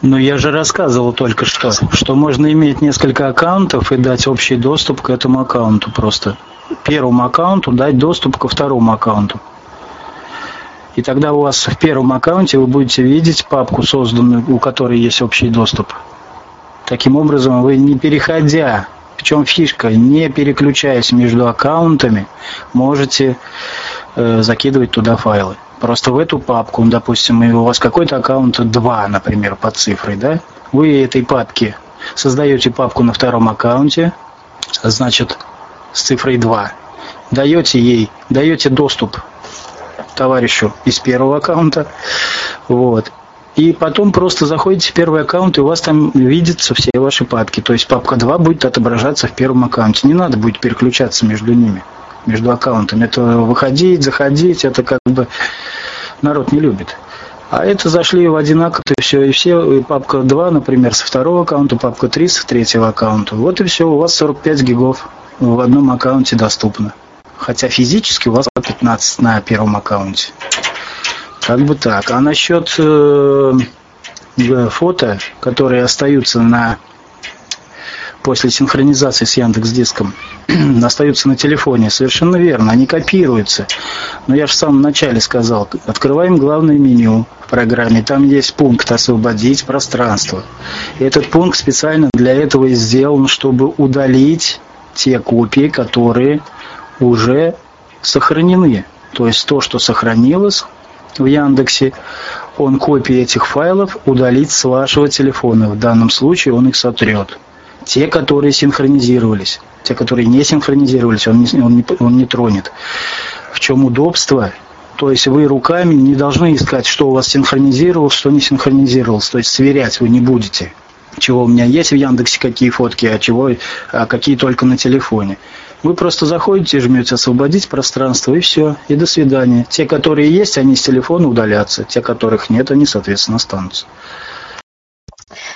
Ну, я же рассказывал только что можно иметь несколько аккаунтов и дать общий доступ к этому аккаунту просто. Первому аккаунту дать доступ ко второму аккаунту. И тогда у вас в первом аккаунте вы будете видеть папку, созданную, у которой есть общий доступ. Таким образом, вы не переходя, в чем фишка, не переключаясь между аккаунтами, можете закидывать туда файлы. Просто в эту папку, допустим, у вас какой-то аккаунт 2, например, под цифрой, да? Вы этой папке создаете папку на втором аккаунте, значит, с цифрой 2. Даете доступ товарищу из первого аккаунта, вот. И потом просто заходите в первый аккаунт, и у вас там видятся все ваши папки. То есть папка 2 будет отображаться в первом аккаунте. Не надо будет переключаться между ними, между аккаунтами. Это выходить, заходить, это как бы народ не любит. А это зашли в один аккаунт, и все, и папка 2, например, со второго аккаунта, папка 3 со третьего аккаунта. Вот и все, у вас 45 гигов в одном аккаунте доступно. Хотя физически у вас 15 на первом аккаунте. Как бы так. А насчет фото, которые остаются после синхронизации с Яндекс.Диском, остаются на телефоне. Совершенно верно, они копируются. Но я же в самом начале сказал, открываем главное меню в программе, там есть пункт «Освободить пространство». И этот пункт специально для этого и сделан, чтобы удалить те копии, которые уже сохранены. То есть то, что сохранилось в Яндексе, он копии этих файлов удалит с вашего телефона. В данном случае он их сотрет. Те, которые синхронизировались. Те, которые не синхронизировались, он не тронет. В чем удобство? То есть вы руками не должны искать, что у вас синхронизировалось, что не синхронизировалось. То есть сверять вы не будете. Чего у меня есть в Яндексе, какие фотки, а какие только на телефоне. Вы просто заходите, жмете «Освободить пространство» и все, и до свидания. Те, которые есть, они с телефона удалятся, те, которых нет, они, соответственно, останутся.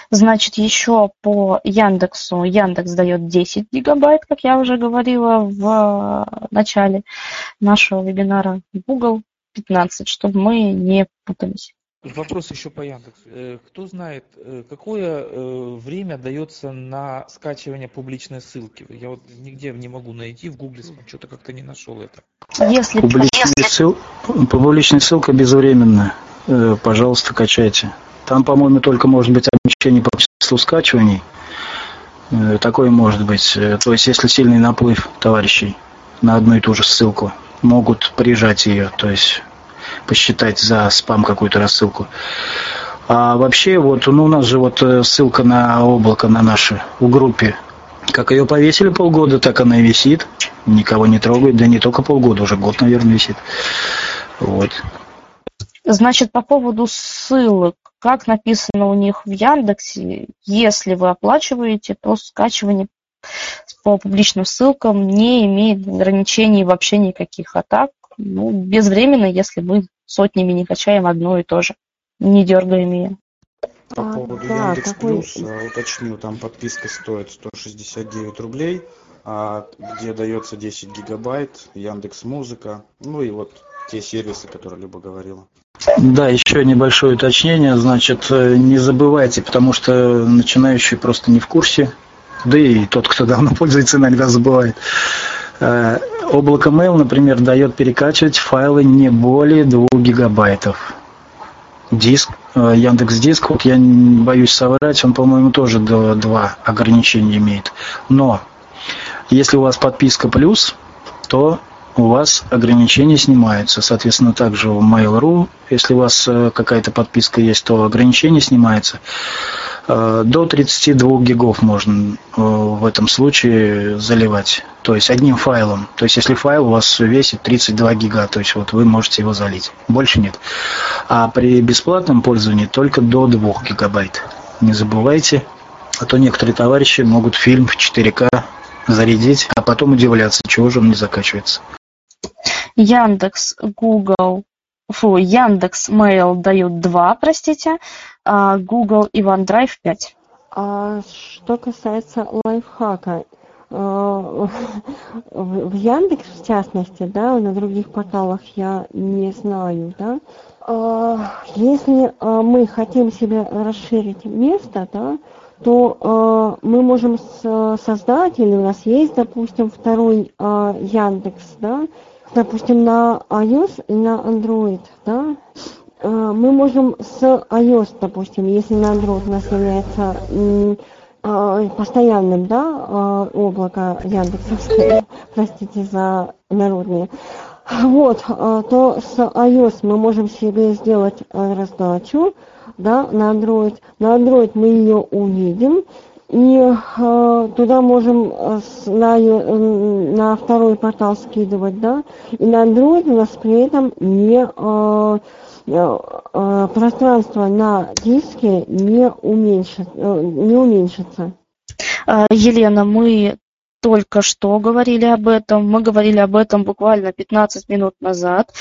Значит, еще по Яндексу. Яндекс дает 10 гигабайт, как я уже говорила в начале нашего вебинара. Google 15, чтобы мы не путались. Вопрос еще по Яндексу. Кто знает, какое время дается на скачивание публичной ссылки? Я вот нигде не могу найти, в Гугле что-то как-то не нашел это. Публичная ссылка безвременная. Пожалуйста, качайте. Там, по-моему, только может быть ограничение по числу скачиваний. Такое может быть. То есть, если сильный наплыв товарищей на одну и ту же ссылку, могут прижать ее, то есть посчитать за спам какую-то рассылку. А вообще, у нас же ссылка на облако, на наши, в группе. Как ее повесили полгода, так она и висит. Никого не трогает. Да не только полгода, уже год, наверное, висит. Вот. Значит, по поводу ссылок. Как написано у них в Яндексе, если вы оплачиваете, то скачивание по публичным ссылкам не имеет ограничений вообще никаких. А так, безвременно, если мы сотнями не качаем одно и то же, не дергаем ее. По поводу Яндекс Плюс, уточню, там подписка стоит 169 рублей, где дается 10 гигабайт, Яндекс Музыка, и те сервисы, которые Люба говорила. Да, еще небольшое уточнение, значит, не забывайте, потому что начинающие просто не в курсе, да и тот, кто давно пользуется, иногда забывает. Облако Mail, например, дает перекачивать файлы не более 2 гигабайтов. Диск, Яндекс.Диск, я боюсь соврать, он, по-моему, тоже 2 ограничения имеет. Но если у вас подписка плюс, то у вас ограничения снимаются. Соответственно, также в Mail.ru, если у вас какая-то подписка есть, то ограничение снимается. До 32 гигов можно в этом случае заливать, то есть одним файлом. То есть если файл у вас весит 32 гига, то есть вот вы можете его залить. Больше нет. А при бесплатном пользовании только до 2 гигабайт. Не забывайте, а то некоторые товарищи могут фильм в 4К зарядить, а потом удивляться, чего же он не закачивается. Яндекс, Mail дают 2, а Google и OneDrive 5. А что касается лайфхака, в Яндекс, в частности, да, на других порталах я не знаю, да, если мы хотим себе расширить место, да, то мы можем создать, или у нас есть, допустим, второй Яндекс, да, допустим, на iOS и на Android, да, мы можем с iOS, допустим, если на Android у нас является постоянным, да, облако Яндекса, простите за народные, вот, то с iOS мы можем себе сделать раздачу, да, на Android. На Android мы ее увидим. И туда можем на второй портал скидывать, да, и на Android у нас при этом не пространство на диске не уменьшится. Елена, мы только что говорили об этом, мы говорили об этом буквально 15 минут назад,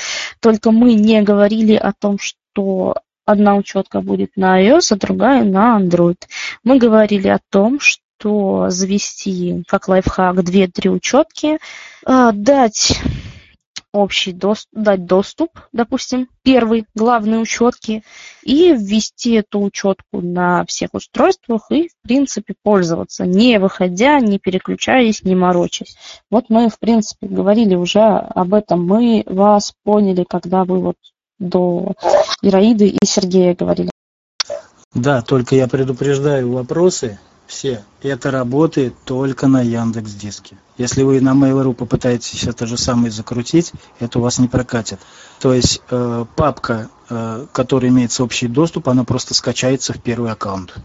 только мы не говорили о том, что одна учетка будет на iOS, а другая на Android. Мы говорили о том, что завести, как лайфхак, 2-3 учетки, дать общий доступ, допустим, первой главной учетке, и ввести эту учетку на всех устройствах и, в принципе, пользоваться, не выходя, не переключаясь, не морочась. Вот мы, в принципе, говорили уже об этом. Мы вас поняли, когда вы вот до Ираиды и Сергея говорили. Да, только я предупреждаю вопросы все. Это работает только на Яндекс.Диске. Если вы на Mail.ru попытаетесь это же самое закрутить, это у вас не прокатит. То есть папка, которая имеет общий доступ, она просто скачается в первый аккаунт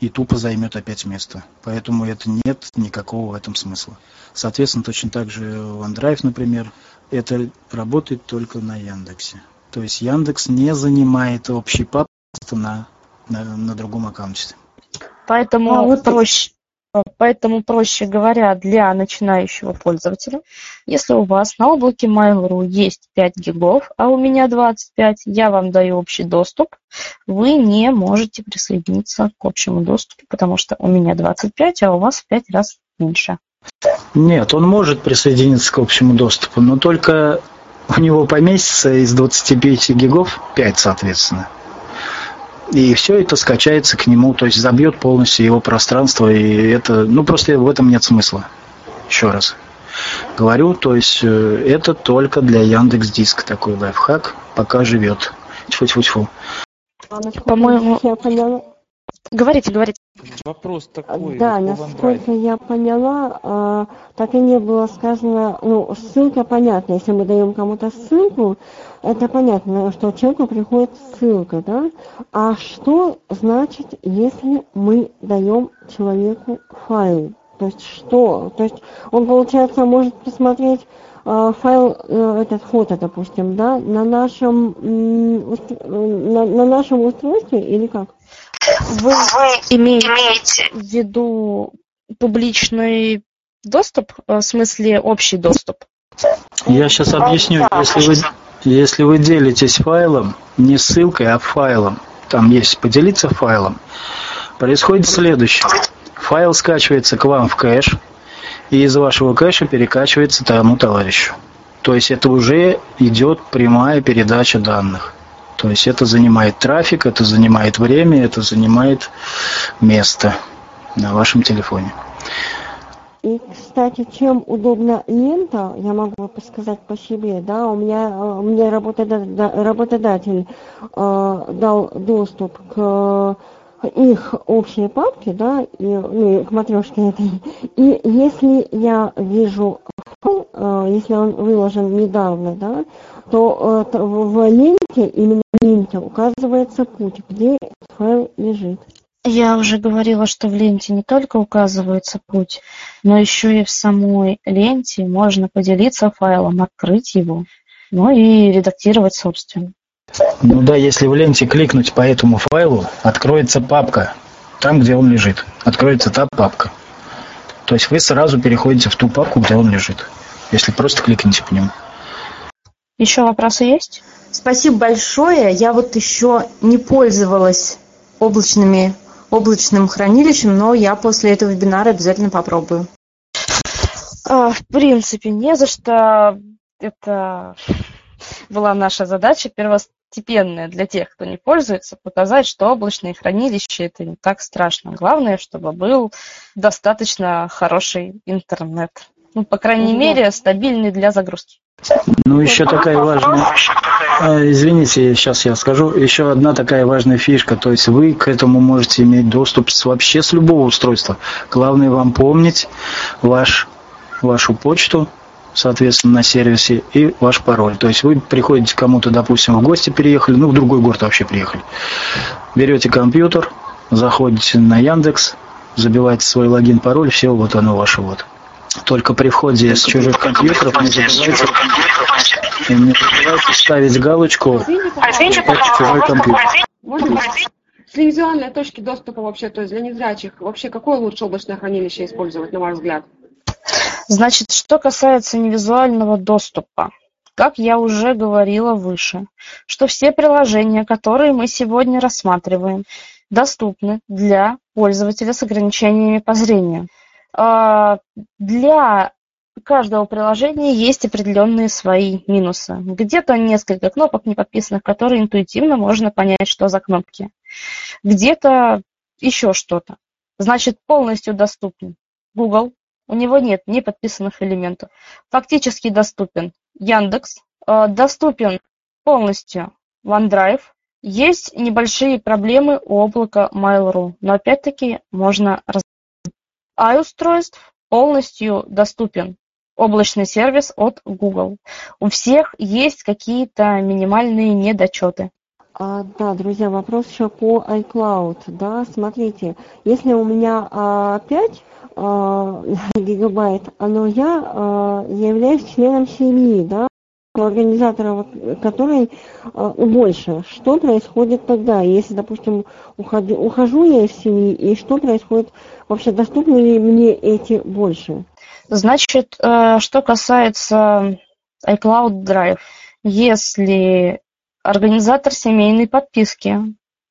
и тупо займет опять место. Поэтому это нет никакого в этом смысла. Соответственно, точно так же OneDrive, например, это работает только на Яндексе. То есть Яндекс не занимает общий папку на другом аккаунте. Поэтому проще говоря, для начинающего пользователя, если у вас на облаке Mail.ru есть 5 гигов, а у меня 25, я вам даю общий доступ, вы не можете присоединиться к общему доступу, потому что у меня 25, а у вас в 5 раз меньше. Нет, он может присоединиться к общему доступу, но только... У него поместится из 25 гигов 5, соответственно. И все это скачается к нему, то есть забьет полностью его пространство, и это, ну, просто в этом нет смысла. Еще раз говорю, то есть это только для Яндекс.Диска такой лайфхак, пока живет. Тьфу-тьфу-тьфу. По-моему, я поняла. Говорите. Вопрос такой. Да, насколько я поняла, так и не было сказано, ну, ссылка понятна, если мы даем кому-то ссылку, это понятно, что человеку приходит ссылка, да? А что значит, если мы даем человеку файл? То есть что? То есть он, получается, может посмотреть файл, этот фото, допустим, да, на нашем устройстве или как? Вы имеете в виду публичный доступ, в смысле общий доступ? Я сейчас объясню. Если вы делитесь файлом, не ссылкой, а файлом, там есть «поделиться файлом», происходит следующее. Файл скачивается к вам в кэш, и из вашего кэша перекачивается тому товарищу. То есть это уже идет прямая передача данных. То есть это занимает трафик, это занимает время, это занимает место на вашем телефоне. И, кстати, чем удобна лента, я могу сказать по себе, да, у меня работодатель дал доступ к их общей папке, да, и, ну, к матрешке этой. И если я вижу файл, если он выложен недавно, да, то в ленте, именно в ленте, указывается путь, где файл лежит. Я уже говорила, что в ленте не только указывается путь, но еще и в самой ленте можно поделиться файлом, открыть его, ну и редактировать собственно. Ну да, если в ленте кликнуть по этому файлу, откроется папка, там, где он лежит. Откроется та папка. То есть вы сразу переходите в ту папку, где он лежит, если просто кликните по нему. Еще вопросы есть? Спасибо большое. Я вот еще не пользовалась облачным хранилищем, но я после этого вебинара обязательно попробую. В принципе, не за что. Это была наша задача первостепенная для тех, кто не пользуется, показать, что облачные хранилища – это не так страшно. Главное, чтобы был достаточно хороший интернет. Ну, по крайней мере, стабильный для загрузки. Ну, еще такая важная... Извините, сейчас я скажу. Еще одна такая важная фишка. То есть вы к этому можете иметь доступ вообще с любого устройства. Главное вам помнить вашу почту, соответственно, на сервисе, и ваш пароль. То есть вы приходите к кому-то, допустим, в гости переехали, ну, в другой город вообще приехали. Берете компьютер, заходите на Яндекс, забиваете свой логин, пароль, все, вот оно ваше вот. Только при входе с чужих компьютеров не забывайте, ставить галочку «Чужой компьютер». С визуальной точки доступа вообще, то есть для незрячих, вообще какое лучше облачное хранилище использовать, на ваш взгляд? Значит, что касается невизуального доступа, как я уже говорила выше, что все приложения, которые мы сегодня рассматриваем, доступны для пользователя с ограничениями по зрению. Для каждого приложения есть определенные свои минусы. Где-то несколько кнопок не подписанных, которые интуитивно можно понять, что за кнопки. Где-то еще что-то. Значит, полностью доступен Google. У него нет неподписанных элементов. Фактически доступен Яндекс, доступен полностью OneDrive. Есть небольшие проблемы у облака Mail.ru, но опять-таки можно разобраться. iOS-устройств полностью доступен облачный сервис от Google. У всех есть какие-то минимальные недочеты. Да, друзья, вопрос еще по iCloud. Да, смотрите, если у меня 5 гигабайт, но я являюсь членом семьи, да, организатора, который больше. Что происходит тогда, если, допустим, ухожу я из семьи, и что происходит вообще, доступны ли мне эти больше? Значит, что касается iCloud Drive, если организатор семейной подписки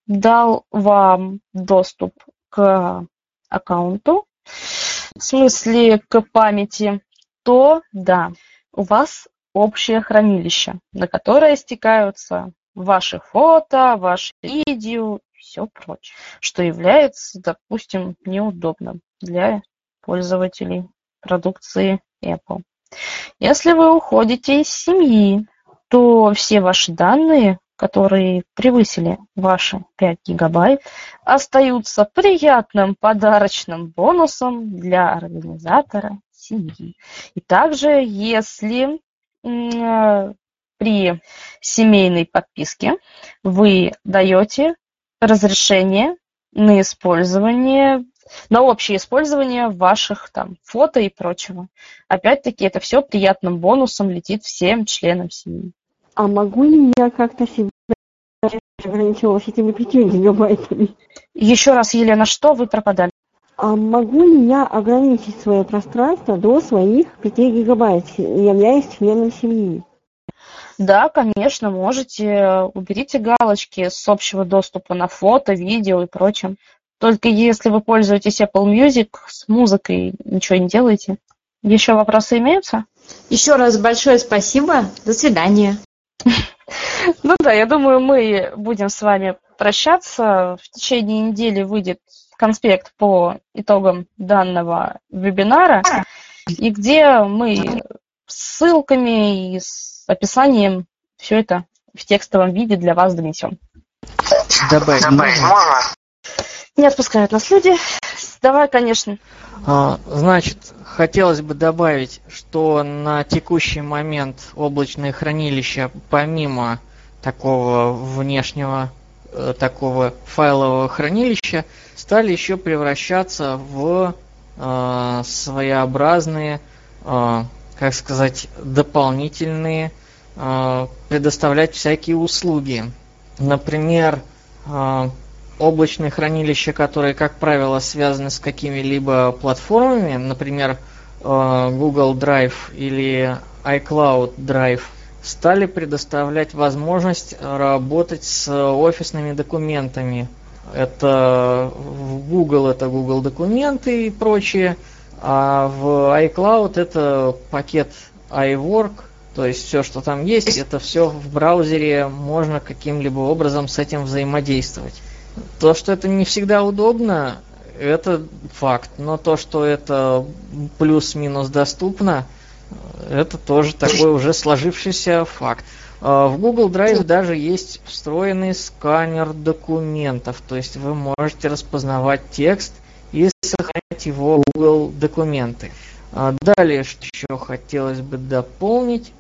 дал вам доступ к аккаунту, в смысле к памяти, то да, у вас общее хранилище, на которое стекаются ваши фото, ваши видео и все прочее, что является, допустим, неудобным для пользователей продукции Apple. Если вы уходите из семьи, то все ваши данные, которые превысили ваши 5 гигабайт, остаются приятным подарочным бонусом для организатора семьи. И также, если при семейной подписке вы даете разрешение на использование, на общее использование ваших там фото и прочего. Опять-таки, это все приятным бонусом летит всем членам семьи. А могу ли я как-то себя ограничивалась этими 5 гигабайтами? Еще раз, Елена, что вы пропадали? А могу ли я ограничить свое пространство до своих 5 гигабайт, являясь членом семьи? Да, конечно, можете. Уберите галочки с общего доступа на фото, видео и прочем. Только если вы пользуетесь Apple Music, с музыкой ничего не делаете. Еще вопросы имеются? Еще раз большое спасибо. До свидания. Ну да, я думаю, мы будем с вами прощаться. В течение недели выйдет конспект по итогам данного вебинара, и где мы с ссылками и с описанием все это в текстовом виде для вас донесем. Добавить можно? Не отпускают нас люди. Давай, конечно. Значит, хотелось бы добавить, что на текущий момент облачные хранилища, помимо такого внешнего такого файлового хранилища стали еще превращаться в своеобразные, как сказать, дополнительные, предоставлять всякие услуги. Например, облачные хранилища, которые, как правило, связаны с какими-либо платформами, например, Google Drive или iCloud Drive, стали предоставлять возможность работать с офисными документами. Это в Google, это Google Документы и прочее, а в iCloud это пакет iWork, то есть все, что там есть, это все в браузере, можно каким-либо образом с этим взаимодействовать. То, что это не всегда удобно, это факт, но то, что это плюс-минус доступно, это тоже такой уже сложившийся факт. В Google Drive даже есть встроенный сканер документов, то есть вы можете распознавать текст и сохранять его в Google Документы. Далее, что еще хотелось бы дополнить,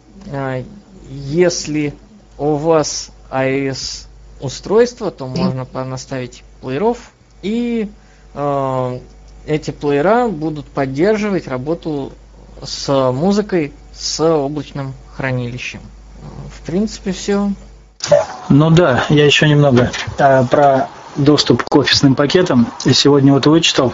если у вас iOS устройство, то можно понаставить плееров, и эти плеера будут поддерживать работу с музыкой, с облачным хранилищем. В принципе, все. Ну да, я еще немного про доступ к офисным пакетам. И сегодня вот вычитал.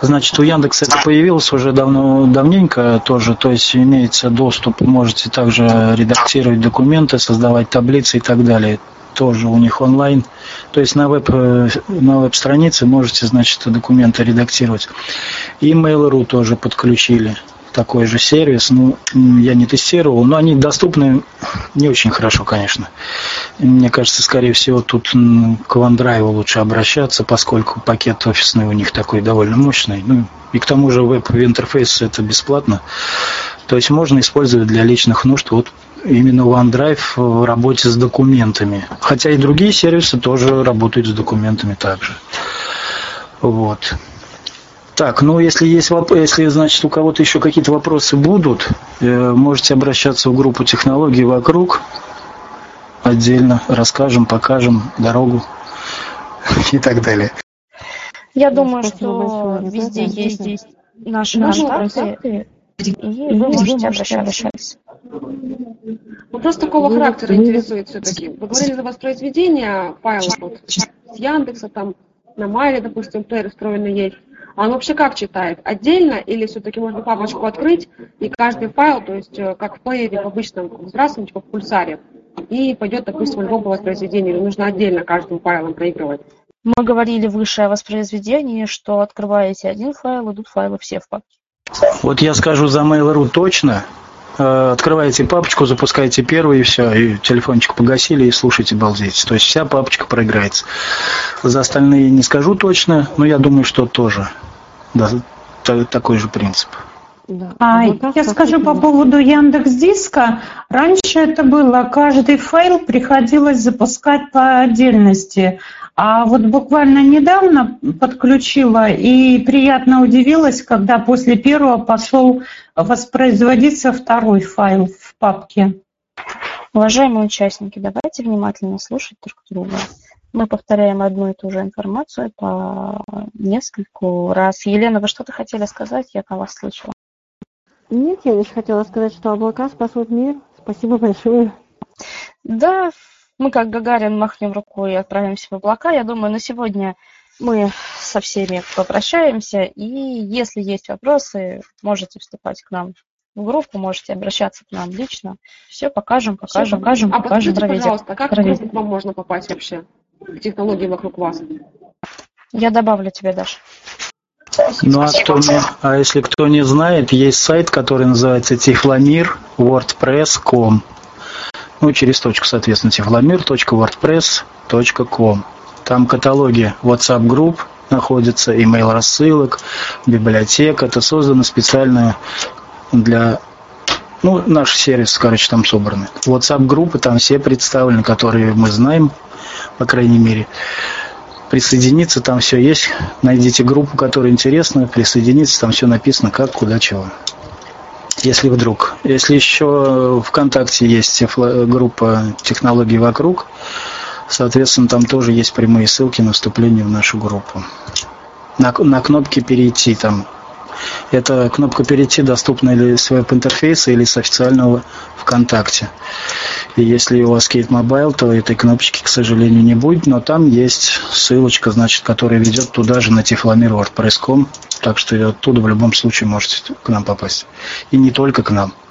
Значит, у Яндекса это появилось уже давненько тоже, то есть имеется доступ, можете также редактировать документы, создавать таблицы и так далее. Тоже у них онлайн. То есть на веб-странице можете, значит, документы редактировать. И Mail.ru тоже подключили. Такой же сервис, ну, я не тестировал, но они доступны не очень хорошо, конечно. Мне кажется, скорее всего, тут к OneDrive лучше обращаться, поскольку пакет офисный у них такой довольно мощный. Ну, и к тому же веб-интерфейс это бесплатно. То есть можно использовать для личных нужд вот именно OneDrive в работе с документами. Хотя и другие сервисы тоже работают с документами также. Вот. Так, ну если значит, у кого-то еще какие-то вопросы будут, можете обращаться в группу «Технологии вокруг». Отдельно расскажем, покажем дорогу и так далее. Я думаю, что везде есть наши контакты, и вы можете обращаться. Вопрос такого характера интересует все-таки. Вы говорили за воспроизведение файлов вот, с Яндекса, там на Майле, допустим, плеер встроенный есть. А он вообще как читает? Отдельно или все-таки можно папочку открыть и каждый файл, то есть как в плеере в обычном здравствуйте, типа в пульсаре, и пойдет, допустим, в любом воспроизведении, или нужно отдельно каждым файлом проигрывать? Мы говорили выше о воспроизведении, что открываете один файл, идут файлы все в папке. Вот я скажу за Mail.ru точно. Открываете папочку, запускаете первую и все, и телефончик погасили и слушайте, балдеть. То есть вся папочка проиграется. За остальные не скажу точно, но я думаю, что тоже. Да, такой же принцип. Я скажу по поводу Яндекс.Диска. Раньше это было, каждый файл приходилось запускать по отдельности. А вот буквально недавно подключила и приятно удивилась, когда после первого пошел воспроизводиться второй файл в папке. Уважаемые участники, давайте внимательно слушать друг друга. Мы повторяем одну и ту же информацию по нескольку раз. Елена, вы что-то хотели сказать? Я там вас слышала. Нет, я лишь хотела сказать, что облака спасут мир. Спасибо большое. Да, мы как Гагарин махнем рукой и отправимся в облака. Я думаю, на сегодня мы со всеми попрощаемся. И если есть вопросы, можете вступать к нам в группу, можете обращаться к нам лично. Все, покажем. Подскажите, пожалуйста, как в группу к вам можно попасть вообще? Технологии вокруг вас. Я добавлю тебе, Даша. Ну, если кто не знает, есть сайт, который называется Tiflomir.wordpress.com. Ну, через точку, соответственно, Tiflomir.wordpress.com. Там каталоги WhatsApp групп находятся, email рассылок, библиотека. Это создано специально для... Ну, наш сервис, короче, там собраны. WhatsApp группы там все представлены, которые мы знаем, по крайней мере. Присоединиться, там все есть. Найдите группу, которая интересна, присоединиться, там все написано, как, куда, чего. Если вдруг. Если еще ВКонтакте есть группа «Технологии вокруг», Соответственно, там тоже есть прямые ссылки на вступление в нашу группу. На кнопке «Перейти» там. Эта кнопка «Перейти» доступна или с веб-интерфейса, или с официального ВКонтакте. И если у вас Kate Mobile, то этой кнопочки, к сожалению, не будет, но там есть ссылочка, значит, которая ведет туда же на tiflomir.wordpress.com, так что и оттуда в любом случае можете к нам попасть. И не только к нам.